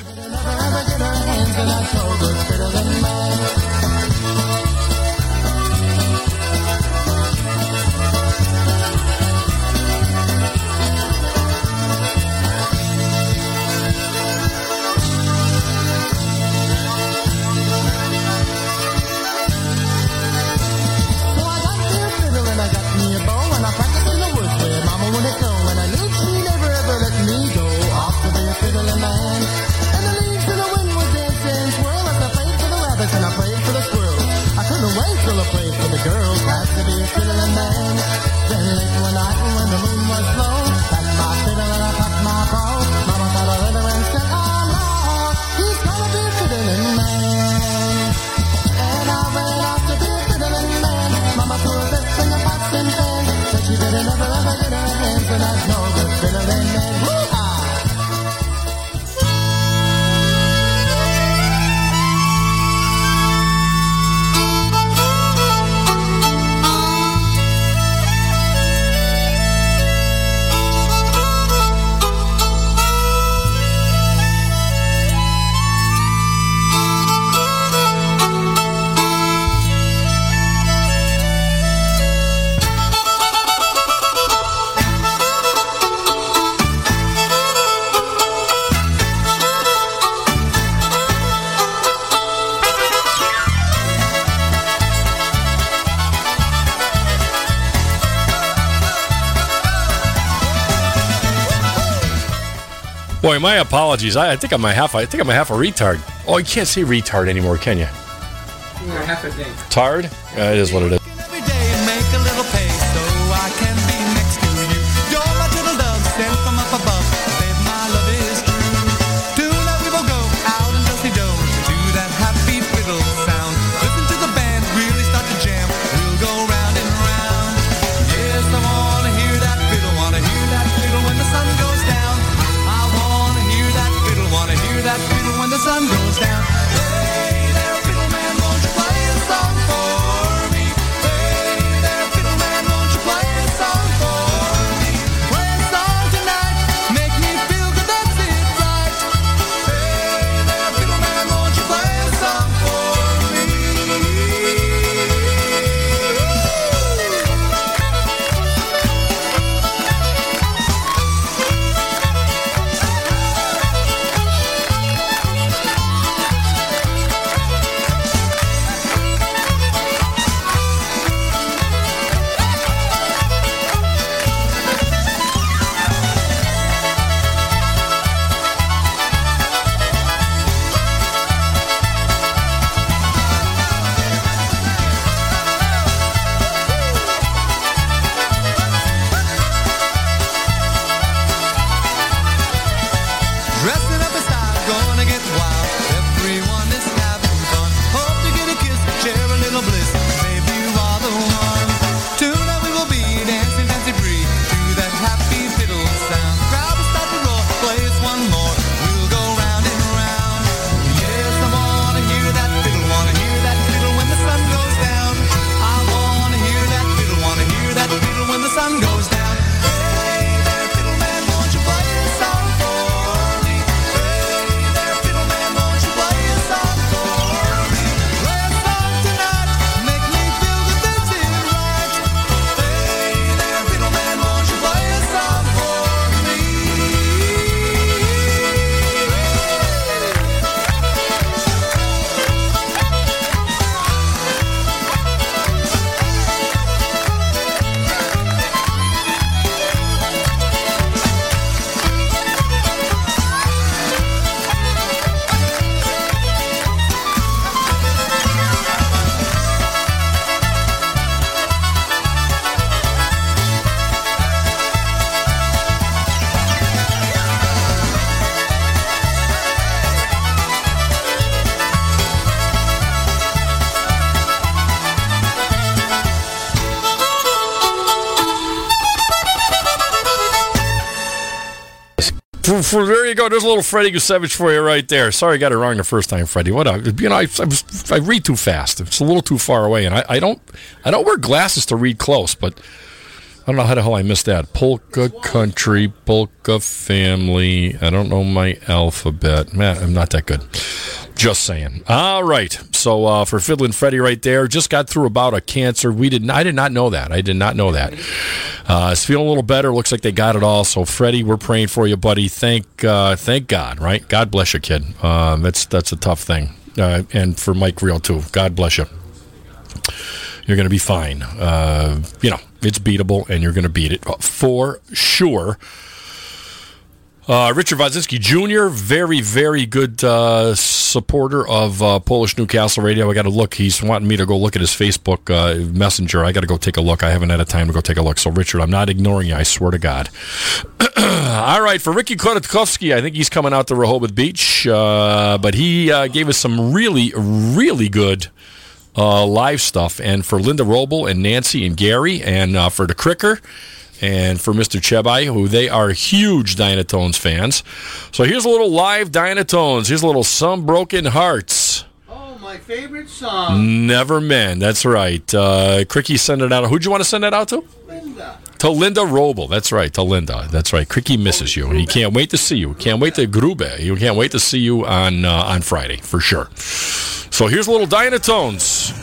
Boy, my apologies. I think I'm a half a retard. Oh, you can't say retard anymore, can you? No, half a day. Tard? Yeah, it is what it is. Every day make a little pay so I can be next to you. You're my little dove sent from up above. Babe, my love is true. Tonight we will go out and dusty dome to that happy fiddle sound. Listen to the band really start to jam. We'll go round and round. Yes, I wanna hear that fiddle. Wanna hear that fiddle when the sun goes down. Wanna hear that fiddle when the sun goes down. Hey there, fiddleman, won't you play a song for me? There you go. There's a little Freddie Gusevich for you right there. Sorry, I got it wrong the first time, Freddie. What up? You know, I read too fast. It's a little too far away, and I don't wear glasses to read close, but I don't know how the hell I missed that. Polka country, polka family. I don't know my alphabet. Man, I'm not that good. Just saying. All right. So for Fiddlin' Freddie right there, just got through about a cancer. I did not know that. I did not know that. It's feeling a little better. Looks like they got it all. So Freddie, we're praying for you, buddy. Thank God. Right. God bless you, kid. That's a tough thing. And for Mike Real too. God bless you. You're going to be fine. It's beatable, and you're going to beat it for sure. Richard Wodzinski Jr., very, very good supporter of Polish Newcastle Radio. I got to look. He's wanting me to go look at his Facebook Messenger. I got to go take a look. I haven't had a time to go take a look. So, Richard, I'm not ignoring you. I swear to God. All right, for Ricky Korikowski, I think he's coming out to Rehoboth Beach. But he gave us some really, really good live stuff, and for Linda Roble and Nancy and Gary, and for the Cricker, and for Mr. Chevy, who they are huge Dynatones fans. So here's a little live Dynatones. Here's a little Some Broken Hearts. Oh, my favorite song. Never Men. That's right. Cricky sent it out. Who'd you want to send that out to? Linda. To Linda Roble. That's right. To Linda. That's right. Cricky misses you. He can't wait to see you. Can't wait to Grube. You can't wait to see you on Friday for sure. So here's a little Dynatones.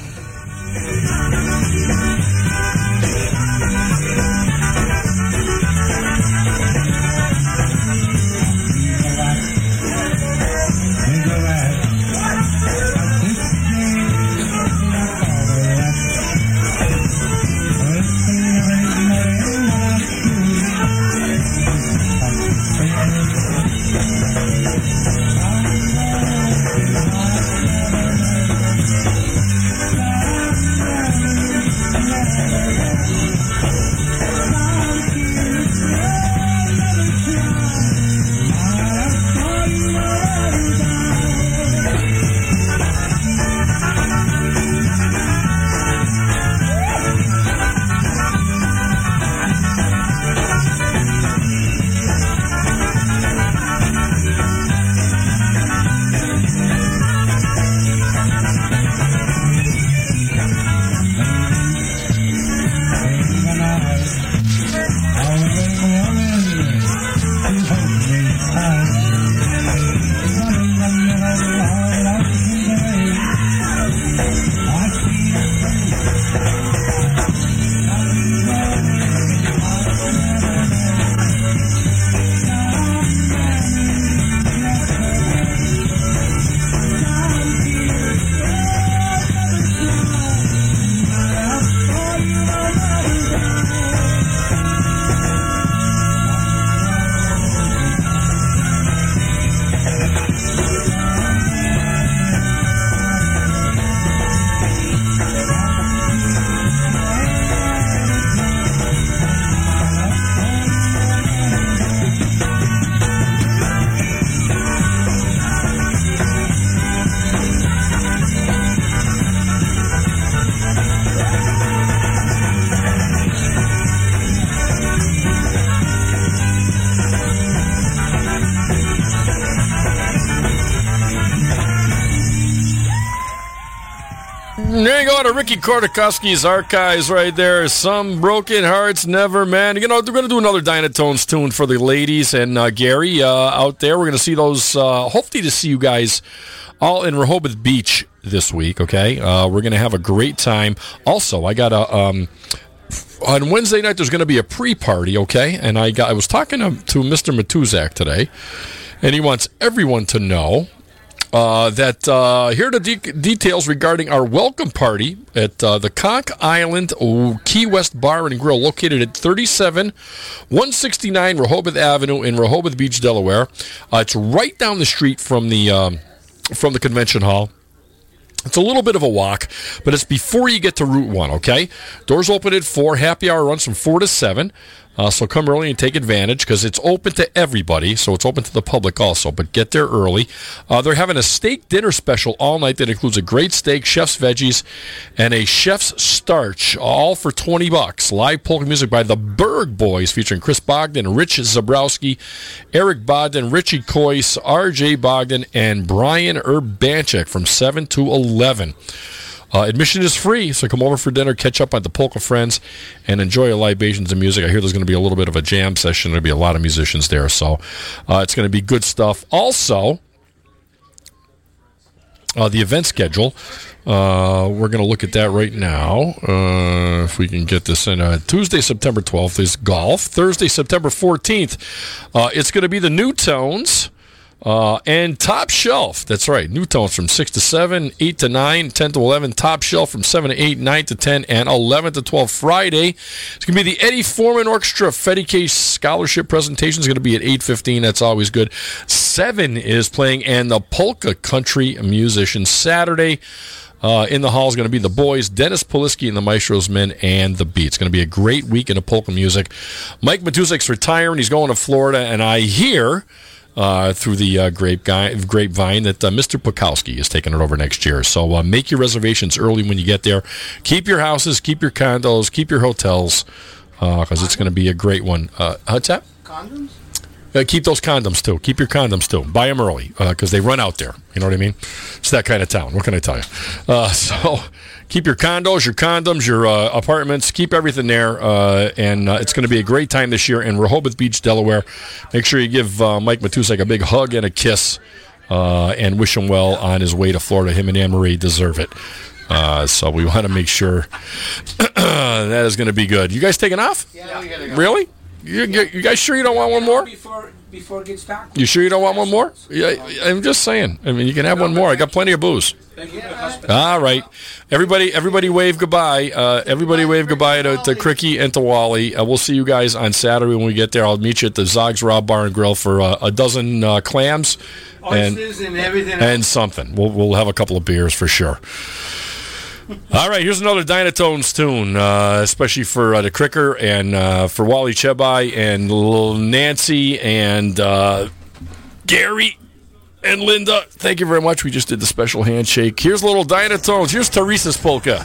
Ricky Korikowski's archives right there. Some Broken Hearts, Never Man. You know, we're going to do another Dynatones tune for the ladies and Gary out there. We're going to see those, hopefully to see you guys all in Rehoboth Beach this week, okay? We're going to have a great time. Also, I got a... on Wednesday night, there's going to be a pre-party, okay? And I was talking to Mr. Matuzak today, and he wants everyone to know... that here are the details regarding our welcome party at the Conch Island Key West Bar and Grill, located at 37-169 Rehoboth Avenue in Rehoboth Beach, Delaware. It's right down the street from the convention hall. It's a little bit of a walk, but it's before you get to Route 1, okay? Doors open at 4, happy hour runs from 4 to 7. So come early and take advantage because it's open to everybody, so it's open to the public also, but get there early. They're having a steak dinner special all night that includes a great steak, chef's veggies, and a chef's starch, all for $20. Live polka music by the Berg Boys featuring Chris Bogdan, Rich Zabrowski, Eric Bogdan, Richie Coyce, R.J. Bogdan, and Brian Urbanchek from 7 to 11. Admission is free, so come over for dinner, catch up on the Polka Friends, and enjoy your libations and music. I hear there's going to be a little bit of a jam session. There'll be a lot of musicians there, so it's going to be good stuff. Also, the event schedule, we're going to look at that right now. If we can get this in. Tuesday, September 12th is golf. Thursday, September 14th, it's going to be the New Tones. And Top Shelf, that's right, New Tones from 6 to 7, 8 to 9, 10 to 11, Top Shelf from 7 to 8, 9 to 10, and 11 to 12. Friday, it's going to be the Eddie Foreman Orchestra Fetty Case Scholarship Presentation. It's going to be at 8:15. That's always good. 7 is playing, and the Polka Country Musicians. Saturday, in the hall is going to be the Boys, Dennis Poliski and the Maestro's Men, and the Beats. It's going to be a great weekend of polka music. Mike Matusak's retiring. He's going to Florida, and I hear... through the grapevine that Mr. Pukowski is taking it over next year. So make your reservations early when you get there. Keep your houses, keep your condos, keep your hotels, because it's going to be a great one. What's that? Condoms? Keep those condoms, too. Keep your condoms, too. Buy them early, because they run out there. You know what I mean? It's that kind of town. What can I tell you? So keep your condos, your condoms, your apartments. Keep everything there, and it's going to be a great time this year in Rehoboth Beach, Delaware. Make sure you give Mike Matusek a big hug and a kiss, and wish him well on his way to Florida. Him and Anne-Marie deserve it. So we want to make sure that is going to be good. You guys taking off? Yeah, we got to go. Really? You guys sure you don't want one more? Before it gets back. You sure you don't want one more? Yeah, I'm just saying. I mean, you can have one more. I got plenty of booze. All right. Everybody wave goodbye. Everybody wave goodbye to Cricky and to Wally. We'll see you guys on Saturday when we get there. I'll meet you at the Zog's Rob Bar and Grill for a dozen clams and everything else. And something. We'll have a couple of beers for sure. All right, here's another Dynatones tune, especially for the Cricker and for Wally Chevy and Little Nancy and Gary and Linda. Thank you very much. We just did the special handshake. Here's Little Dynatones. Here's Teresa's polka.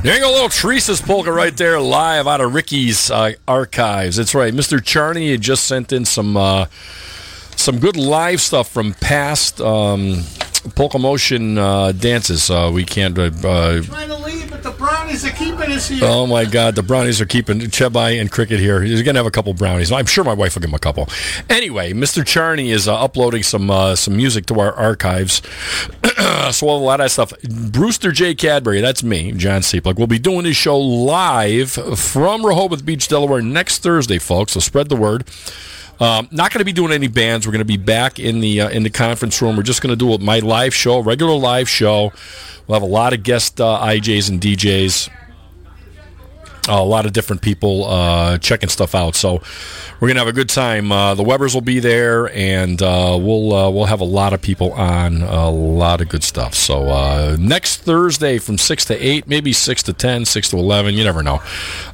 There you go, a little Teresa's polka right there, live out of Ricky's archives. That's right, Mr. Charney had just sent in some good live stuff from past polka motion dances. We can't. I'm trying to leave, but the brownies are keeping us here. Oh my God, the brownies are keeping Chebai and Cricket here. He's gonna have a couple brownies. I'm sure my wife will give him a couple. Anyway, Mr. Charney is uploading some music to our archives. So a lot of that stuff. Brewster J. Cadbury, that's me, John Cieplik. We'll be doing this show live from Rehoboth Beach, Delaware, next Thursday, folks. So spread the word. Not going to be doing any bands. We're going to be back in the conference room. We're just going to do my live show, regular live show. We'll have a lot of guest IJs and DJs, a lot of different people checking stuff out. So we're going to have a good time. The Webbers will be there, and we'll have a lot of people on, a lot of good stuff. So next Thursday from 6 to 8, maybe 6 to 10, 6 to 11, you never know.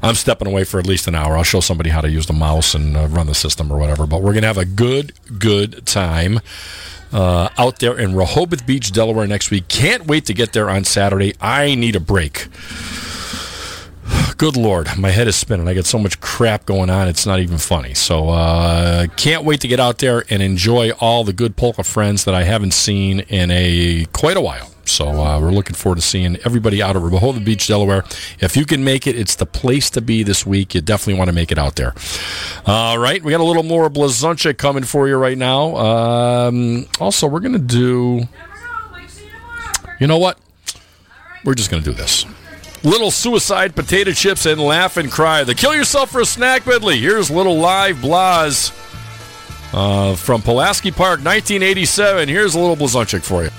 I'm stepping away for at least an hour. I'll show somebody how to use the mouse and run the system or whatever. But we're going to have a good time out there in Rehoboth Beach, Delaware next week. Can't wait to get there on Saturday. I need a break. Good Lord, my head is spinning. I got so much crap going on, it's not even funny. So can't wait to get out there and enjoy all the good polka friends that I haven't seen in quite a while. So we're looking forward to seeing everybody out at Rehoboth Beach, Delaware. If you can make it, it's the place to be this week. You definitely want to make it out there. All right, we got a little more Blazonczyk coming for you right now. Also, we're going to do... You know what? We're just going to do this. Little Suicide Potato Chips and Laugh and Cry. The Kill Yourself for a Snack Medley. Here's Little Live Blaz from Pulaski Park, 1987. Here's a little Blazonczyk for you.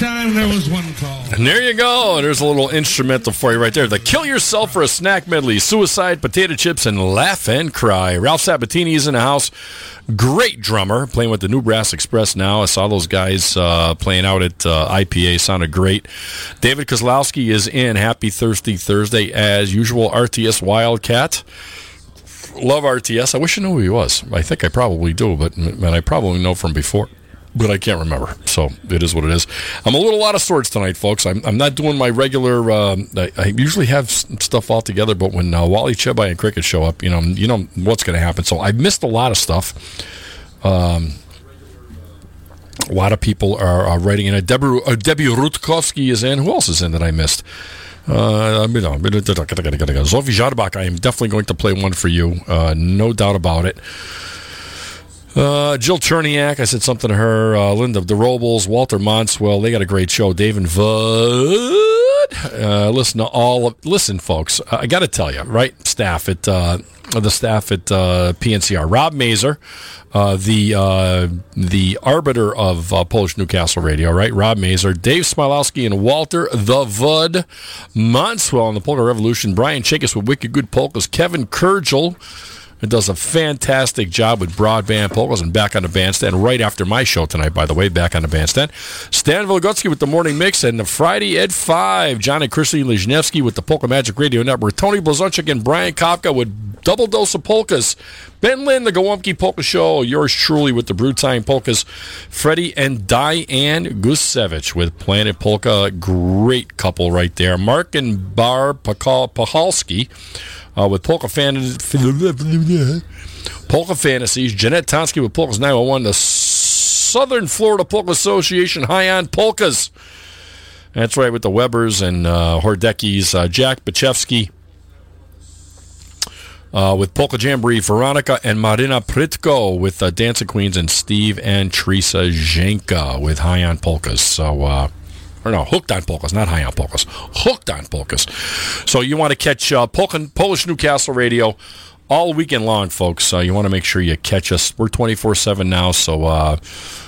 Time there was one call. And there you go. There's a little instrumental for you right there. The Kill Yourself for a Snack medley, Suicide, Potato Chips, and Laugh and Cry. Ralph Sabatini is in the house. Great drummer, playing with the New Brass Express now. I saw those guys playing out at IPA. Sounded great. David Kozlowski is in. Happy Thirsty Thursday, as usual. RTS Wildcat. Love RTS. I wish I knew who he was. I think I probably do, but I probably know from before. But I can't remember, so it is what it is. I'm a little out of sorts tonight, folks. I'm not doing my regular. I usually have stuff all together, but when Wally Chevy and Cricket show up, you know what's going to happen. So I missed a lot of stuff. A lot of people are writing in. Debbie Rutkowski is in. Who else is in that I missed? Sophie Jarbach, I am definitely going to play one for you. No doubt about it. Jill Cherniak, I said something to her. Linda DeRobles, Walter Monswell, they got a great show. Dave and Vud. Listen, folks, I got to tell you, right? Staff at the staff at PNCR, Rob Mazer, the arbiter of Polish Newcastle Radio, right? Rob Mazer, Dave Smilowski, and Walter the Vud Monswell on the Polka Revolution. Brian Chakas with Wicked Good Polkas. Kevin Kurgel. It does a fantastic job with broadband polkas and Back on the Bandstand right after my show tonight, by the way, Back on the Bandstand. Stan Vilgotsky with the Morning Mix and the Friday at 5. John and Christy Lizhnevsky with the Polka Magic Radio Network. Tony Blazonczyk and Brian Kopka with Double Dose of Polkas. Ben Lynn, the Gołąbki Polka Show. Yours truly with the Brewtime Polkas. Freddie and Diane Gusevich with Planet Polka. Great couple right there. Mark and Barb Pachalski. With Polka Fantasies, Jeanette Tonsky with Polkas 901, the Southern Florida Polka Association, High on Polkas. That's right, with the Webbers and Hordeckis, Jack Bachevsky with Polka Jamboree, Veronica and Marina Pritko with Dancing Queens, and Steve and Teresa Janka with High on Polkas. So, or no, Hooked on Polkas, not High on Polkas. Hooked on Polkas. So you want to catch Polish Newcastle Radio all weekend long, folks. You want to make sure you catch us. We're 24/7 now, so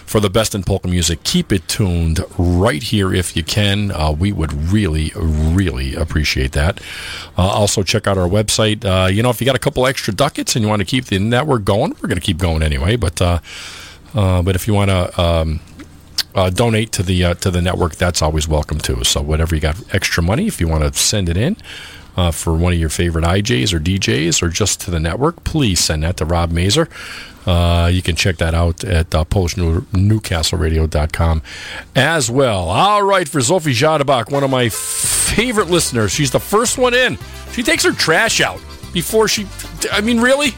for the best in polka music, keep it tuned right here if you can. We would really, really appreciate that. Also, check out our website. If you got a couple extra ducats and you want to keep the network going, we're going to keep going anyway. But if you want to... donate to the network. That's always welcome too. So whatever you got extra money, if you want to send it in for one of your favorite IJs or DJs or just to the network, please send that to Rob Mazer. You can check that out at PolishNewcastleRadio.com as well. All right, for Sophie Jadabach, one of my favorite listeners. She's the first one in. She takes her trash out before she. I mean, really,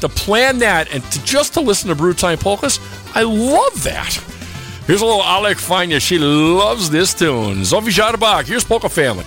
to plan that and to listen to Brewtime Polkas, I love that. Here's a little Alec Fania. She loves this tune. Sophie Jarbach. Here's Polka Family.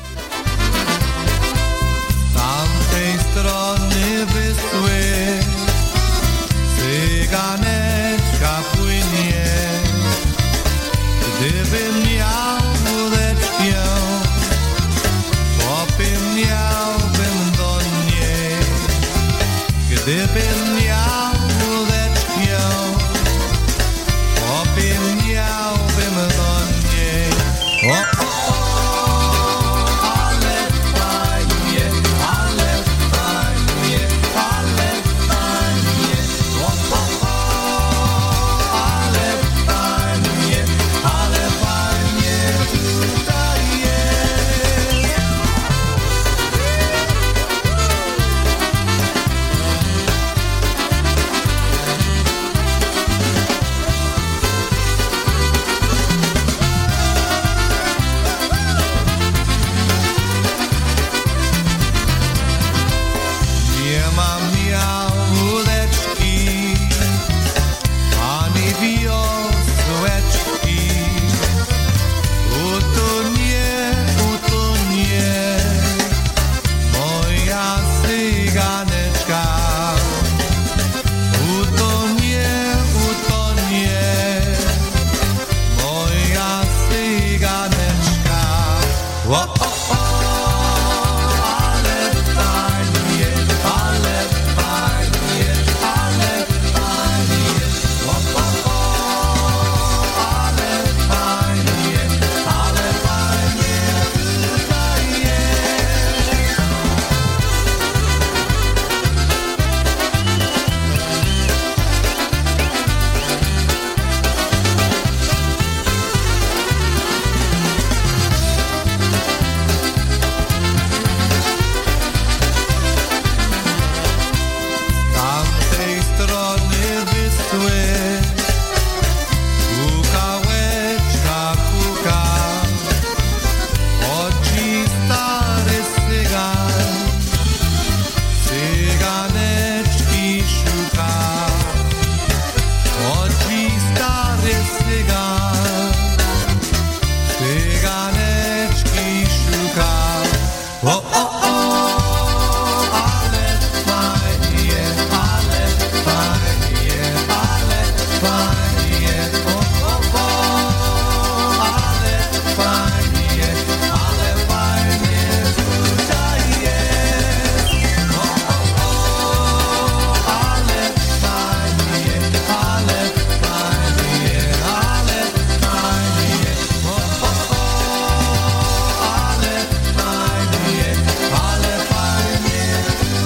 kaneczki szuka od drzwi stary cygan. Cyganeczki szuka. O, o, o, ale fajnie, ale fajnie, ale fajnie. O, o, o, ale fajnie, ale fajnie tutaj jest. O, o, o, ale fajnie, ale fajnie, ale fajnie. O, o, o, ale fajnie, ale fajnie tutaj jest.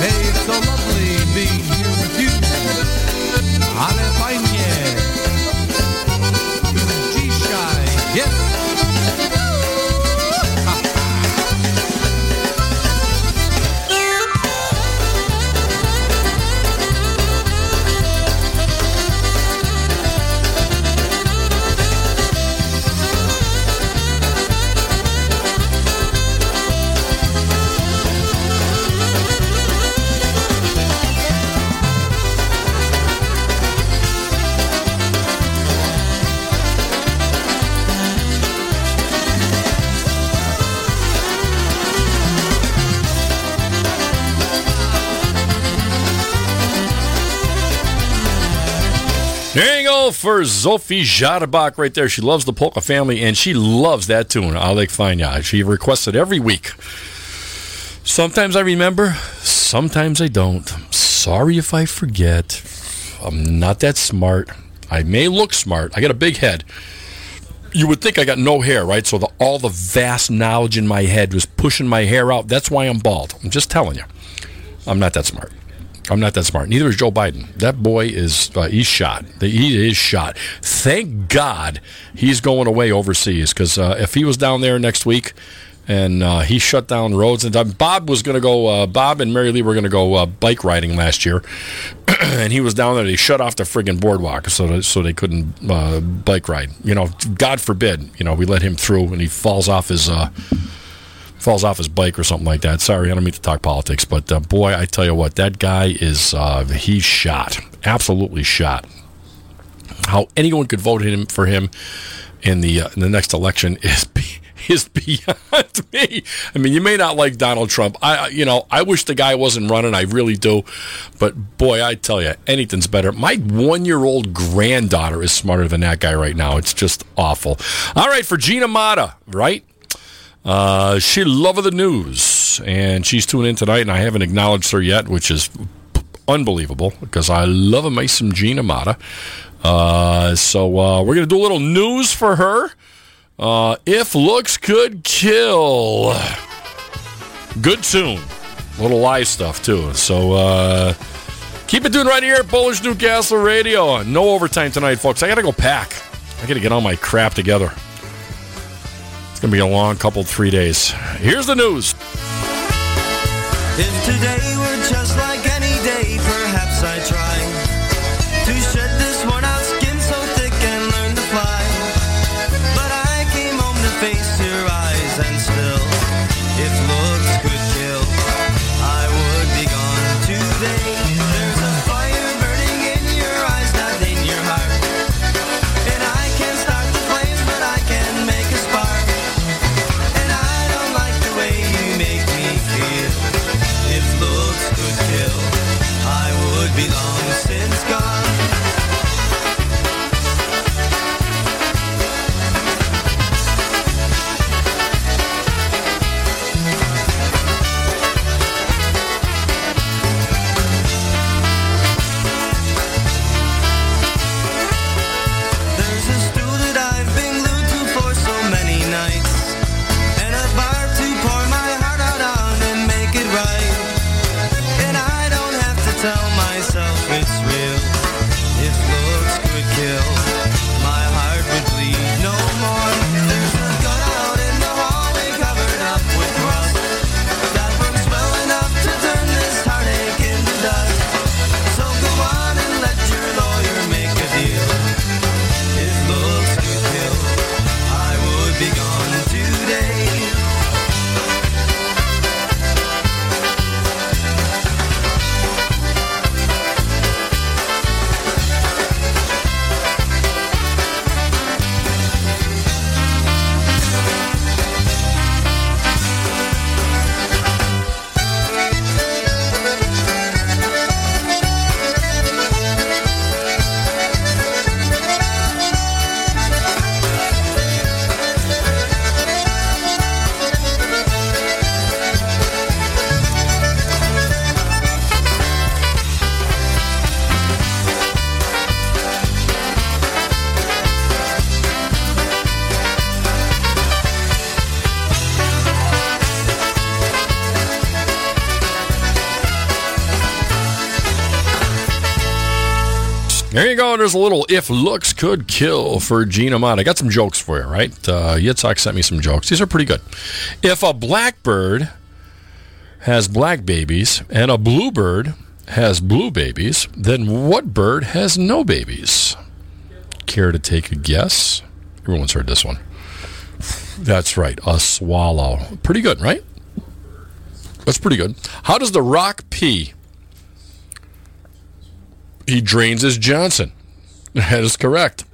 Hey, it's so lovely being here with you. Ale fajnie. Dzisiaj jest. Ha, ha. There you go for Sophie Jarbach right there. She loves the polka family, and she loves that tune, Alek Fajna. She requests it every week. Sometimes I remember, sometimes I don't. Sorry if I forget. I'm not that smart. I may look smart. I got a big head. You would think I got no hair, right? So all the vast knowledge in my head was pushing my hair out. That's why I'm bald. I'm just telling you. I'm not that smart. I'm not that smart. Neither is Joe Biden. That boy is, he's shot. He is shot. Thank God he's going away overseas, because if he was down there next week and he shut down roads, and Bob was going to go, Bob and Mary Lee were going to go bike riding last year, and he was down there. They shut off the friggin' boardwalk so they couldn't bike ride. You know, God forbid, you know, we let him through and he falls off his bike or something like that. Sorry, I don't mean to talk politics, but boy, I tell you what, that guy is, he's shot. Absolutely shot. How anyone could vote for him in the next election is beyond me. I mean, you may not like Donald Trump. I wish the guy wasn't running. I really do. But boy, I tell you, anything's better. My 1-year-old granddaughter is smarter than that guy right now. It's just awful. All right, for Gina Mata, right? She loves the news, and she's tuning in tonight, and I haven't acknowledged her yet, which is unbelievable, because I love me some Gina Mata. So we're going to do a little news for her. If looks could kill. Good tune. A little live stuff, too. So keep it tuned right here at Bullish Newcastle Radio. No overtime tonight, folks. I got to go pack. I got to get all my crap together. It's going to be a long couple 3 days. Here's the news. If today were just like any day, perhaps I'd try to shed this worn-out skin so thick and learn to fly. But I came home to face your eyes, and still, if looks could kill, I would be gone today. There's a fire burning in your eyes, not in your heart. And I can't start the flames, but I can make a spark. Way you make me feel, if looks could kill. There you go. There's a little If Looks Could Kill for Gene Amott. I got some jokes for you, right? Yitzhak sent me some jokes. These are pretty good. If a blackbird has black babies and a bluebird has blue babies, then what bird has no babies? Care to take a guess? Everyone's heard this one. That's right, a swallow. Pretty good, right? That's pretty good. How does the rock pee? He drains his Johnson. That is correct.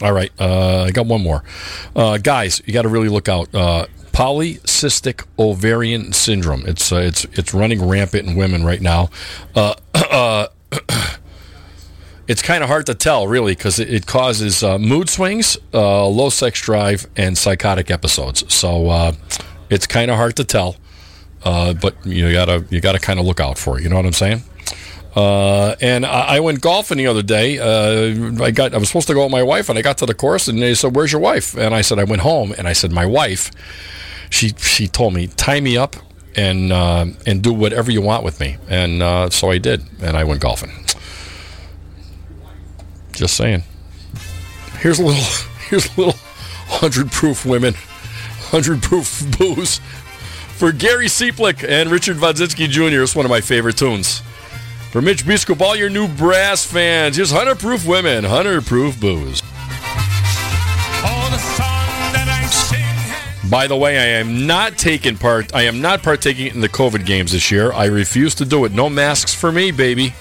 All right, I got one more. Guys, you got to really look out. Polycystic ovarian syndrome. It's running rampant in women right now. It's kind of hard to tell, really, because it causes mood swings, low sex drive, and psychotic episodes. So it's kind of hard to tell, but you gotta kind of look out for it. You know what I'm saying? And I went golfing the other day. I was supposed to go with my wife, and I got to the course, and they said, "Where's your wife?" And I said, "I went home." And I said, "My wife, she told me tie me up and do whatever you want with me." And so I did, and I went golfing. Just saying. Here's a little 100-proof women, 100-proof booze for Gary Cieplik and Richard Wodzinski Jr. It's one of my favorite tunes. For Mitch Biskup, all your new brass fans, here's 100-proof women, 100-proof booze. By the way, I am not partaking in the COVID games this year. I refuse to do it. No masks for me, baby.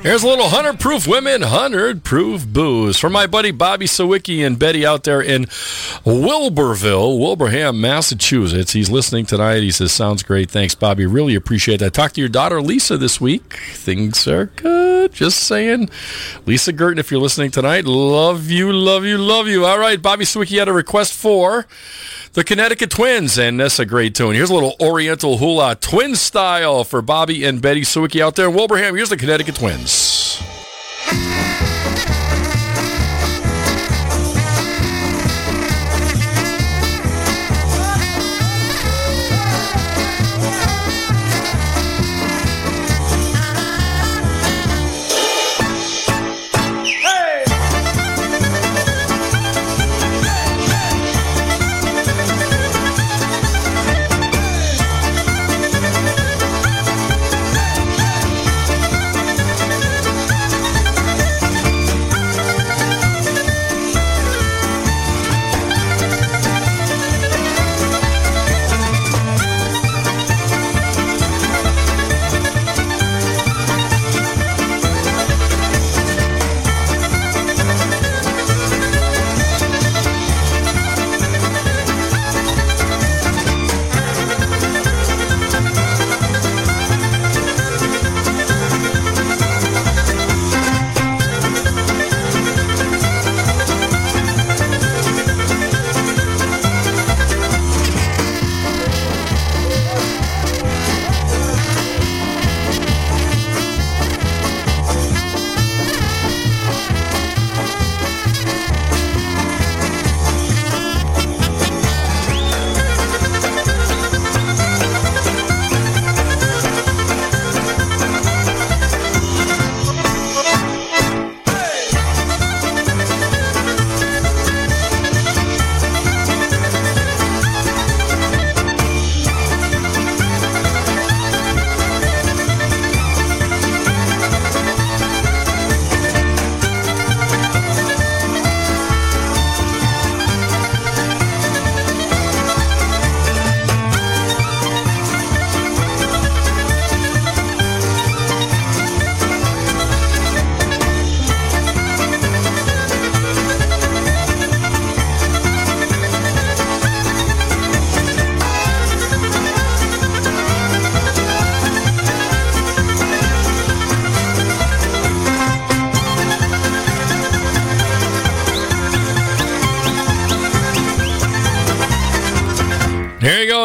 Here's a little 100-proof women, 100-proof booze. For my buddy Bobby Sawicki and Betty out there in Wilberville, Wilbraham, Massachusetts. He's listening tonight. He says, sounds great. Thanks, Bobby. Really appreciate that. Talked to your daughter, Lisa, this week. Things are good. Just saying. Lisa Gerton, if you're listening tonight, love you, love you, love you. All right, Bobby Sawicki had a request for the Connecticut Twins, and that's a great tune. Here's a little Oriental hula, twin style, for Bobby and Betty Sawicki out there in Wilbraham. Here's the Connecticut Twins.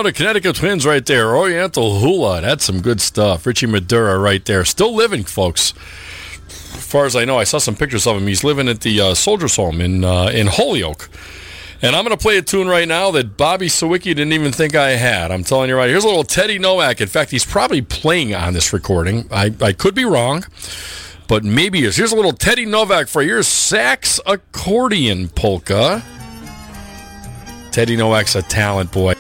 The Connecticut Twins right there. Oriental hula. That's some good stuff. Richie Madura right there. Still living, folks. As far as I know, I saw some pictures of him. He's living at the Soldiers Home in Holyoke. And I'm going to play a tune right now that Bobby Sawicki didn't even think I had. I'm telling you right. Here's a little Teddy Novak. In fact, he's probably playing on this recording. I could be wrong, but maybe he is. Here's a little Teddy Novak for your sax accordion polka. Teddy Novak's a talent, boy.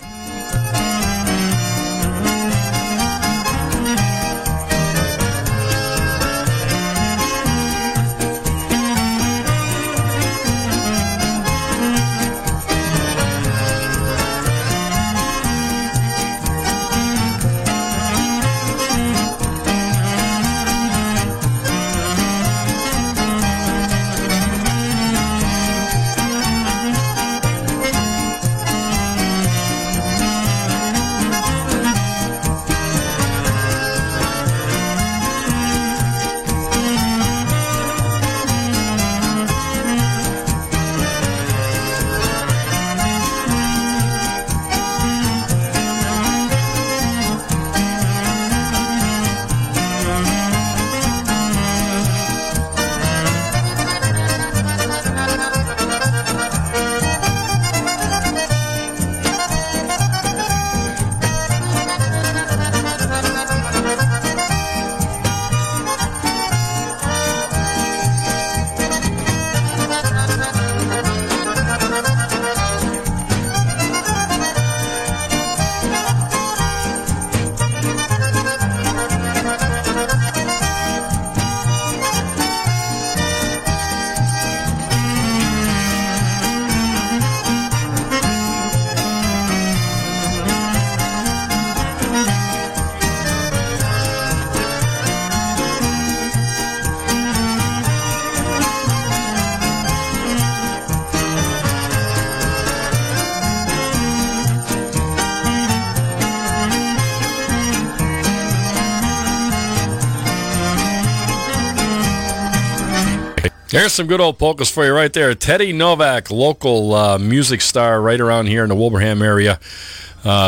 There's some good old polkas for you right there. Teddy Novak, local music star right around here in the Wilbraham area.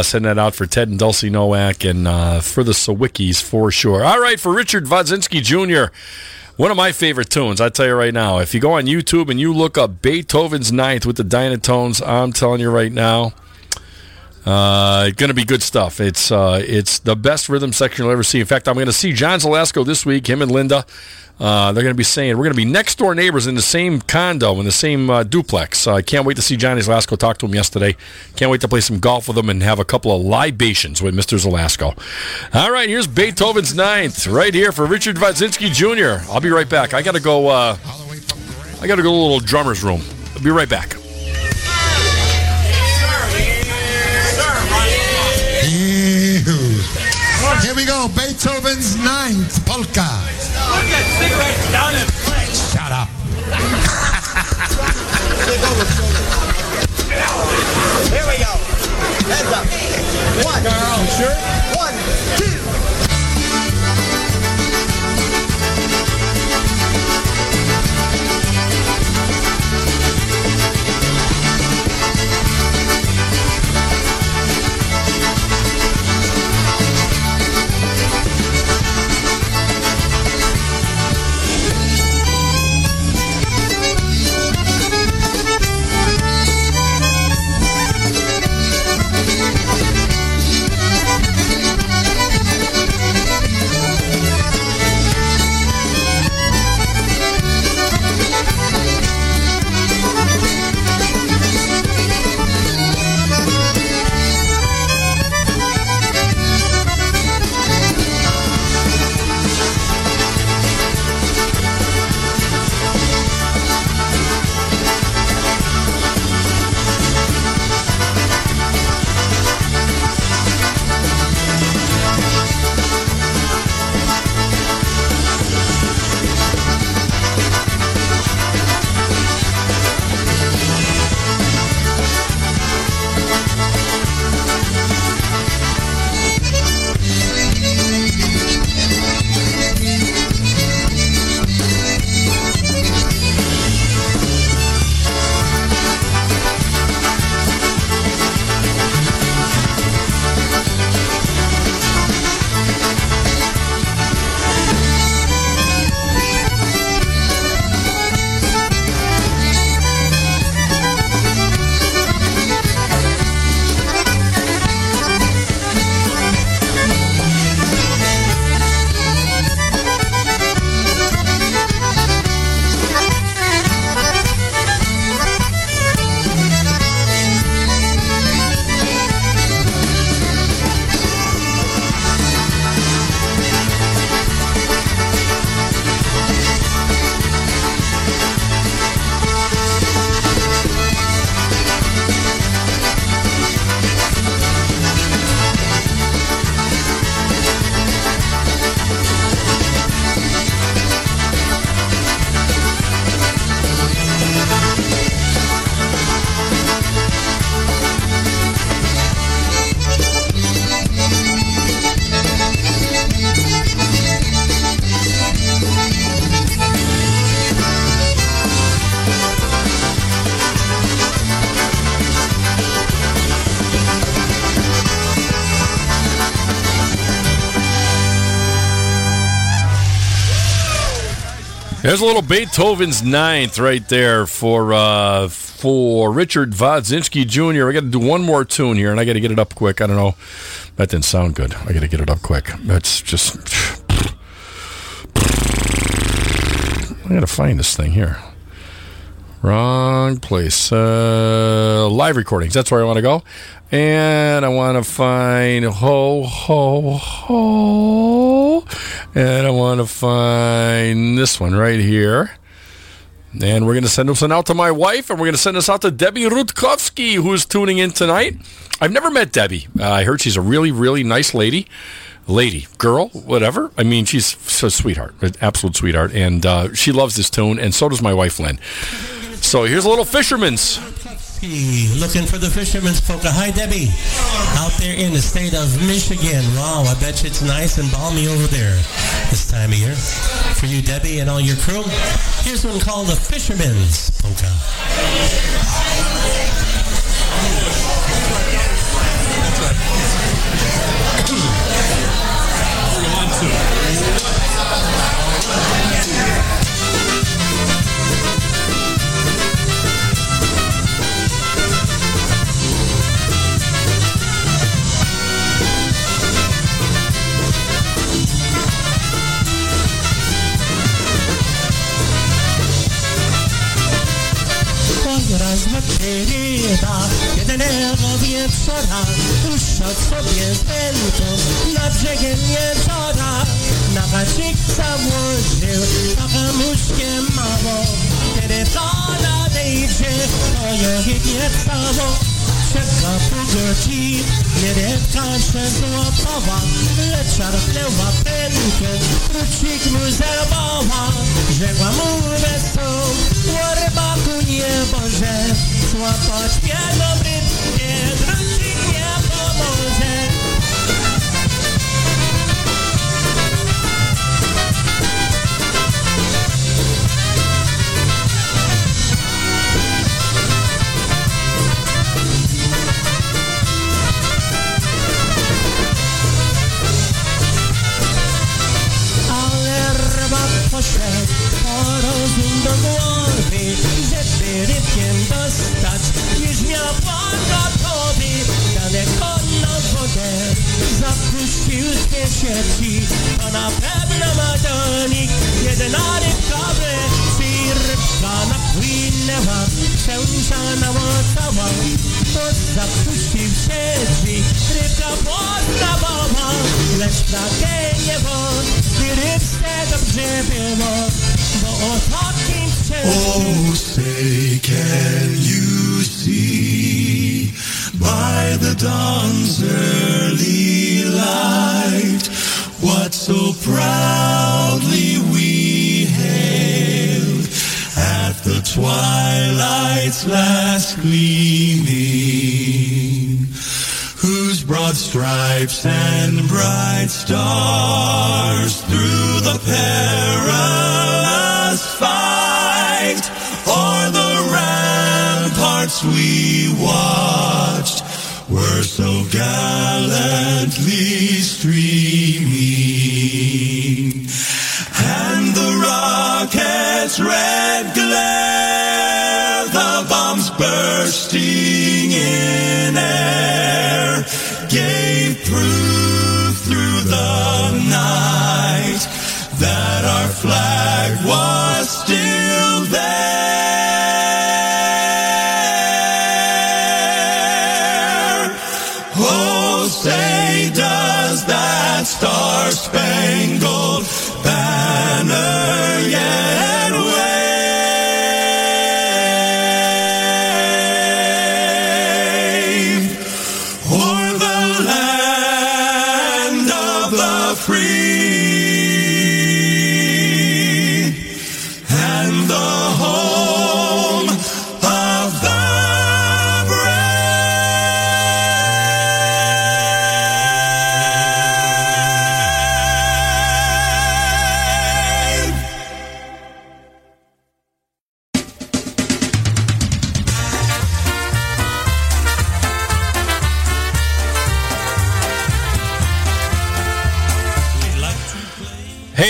Send that out for Ted and Dulcie Nowak and for the Sawickies for sure. All right, for Richard Wodzinski Jr., one of my favorite tunes, I tell you right now. If you go on YouTube and you look up Beethoven's Ninth with the Dynatones, I'm telling you right now, going to be good stuff. It's the best rhythm section you'll ever see. In fact, I'm going to see John Zelasco this week, him and Linda. They're going to be saying, we're going to be next-door neighbors in the same condo, in the same duplex. I can't wait to see Johnny Zelasco. Talked to him yesterday. Can't wait to play some golf with him and have a couple of libations with Mr. Zelasco. All right, here's Beethoven's Ninth right here for Richard Wodzinski Jr. I'll be right back. I got to go to the little drummer's room. I'll be right back. Here we go, Beethoven's Ninth Polka. Put that cigarette down and play. Shut up. Here we go. Heads up. One, two, one, two. There's a little Beethoven's Ninth right there for Richard Wodzinski Jr. I got to do one more tune here, and I got to get it up quick. I don't know. That didn't sound good. I got to get it up quick. That's just... I got to find this thing here. Wrong place. Live recordings. That's where I want to go. And I want to find Ho, Ho, Ho. And I want to find this one right here. And we're going to send this one out to my wife. And we're going to send this out to Debbie Rutkowski, who's tuning in tonight. I've never met Debbie. I heard she's a really, really nice lady. Lady, girl, whatever. I mean, she's a sweetheart. An absolute sweetheart. And she loves this tune. And so does my wife, Lynn. So here's a little Fisherman's. Debbie, looking for the fisherman's poker. Hi, Debbie. Out there in the state of Michigan. Wow, I bet you it's nice and balmy over there this time of year. For you, Debbie, and all your crew, here's one called the Fisherman's Polka. Kiedy nerwo wieczora puszczał sobie pętą nad brzegiem jeziora. Na haczyk założył kamuszkiem mało. Kiedy to nadejdzie, to jedynie cało. Czeka pół godzin, nieredka się złapała. Lecz szarpnęła pętą, krucik mu zerwała. Rzekła mu wesoło, rybaku nie może. Złapać białą rybkę, drucik nie pomoże. Ale rybak poszedł po rozum do głowy, żeby rybkiem dostać, niż miał pan gotowy. Daleko na wodę zapuścił dwie sieci, to na pewno ma do nich jedna rybka wleci. Rybka napłynęła, przełączana łatała, to zapuścił sieci, rybka podstawała. Lecz takie niebo, gdy rybce dobrze było, bo o takim oh, say can you see by the dawn's early light what so proudly we hailed at the twilight's last gleaming, whose broad stripes and bright stars through the perilous fight o'er the ramparts we watched were so gallantly streaming, and the rocket's red glare, the bombs bursting in air, gave proof through the night that our flag was still there. Star-spangled banner yet wave o'er the land of the free and the home of the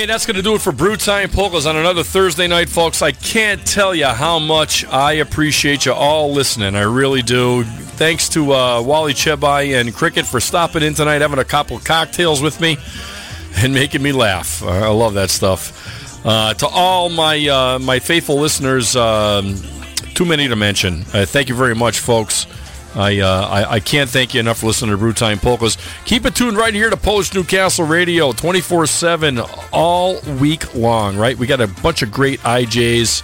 That's going to do it for Brew Time Polkas on another Thursday night, folks. I can't tell you how much I appreciate you all listening. I really do. Thanks to Wally Chevy and Cricket for stopping in tonight, having a couple cocktails with me, and making me laugh. I love that stuff. To all my my faithful listeners, too many to mention. Thank you very much, folks. I can't thank you enough for listening to Brew Time Polkas. Keep it tuned right here to Polish Newcastle Radio, 24/7, all week long, right? We got a bunch of great IJs,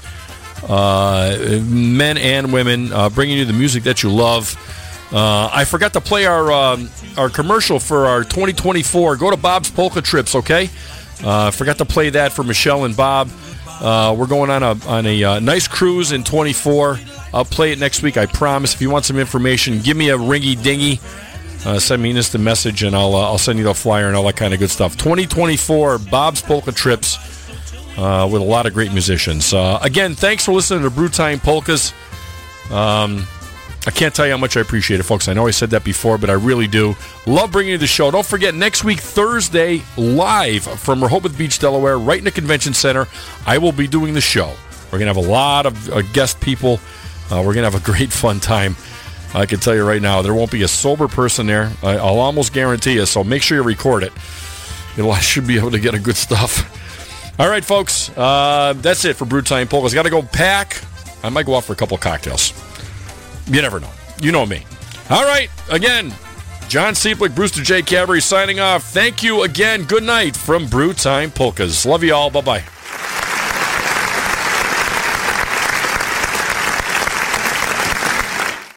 men and women, bringing you the music that you love. I forgot to play our commercial for our 2024. Go to Bob's Polka Trips, okay? Forgot to play that for Michelle and Bob. We're going on a nice cruise in 24. I'll play it next week, I promise. If you want some information, give me a ringy-dingy. Send me just a message, and I'll send you the flyer and all that kind of good stuff. 2024 Bob's Polka Trips with a lot of great musicians. Again, thanks for listening to Brewtime Polkas. I can't tell you how much I appreciate it, folks. I know I said that before, but I really do. Love bringing you the show. Don't forget, next week, Thursday, live from Rehoboth Beach, Delaware, right in the convention center, I will be doing the show. We're going to have a lot of guest people. We're going to have a great fun time. I can tell you right now, there won't be a sober person there. I'll almost guarantee you, so make sure you record it. I should be able to get a good stuff. All right, folks, that's it for Brewtime Polkas. Got to go pack. I might go off for a couple of cocktails. You never know. You know me. All right, again, John Cieplik, Brewster J. Cavery signing off. Thank you again. Good night from Brewtime Polkas. Love you all. Bye-bye.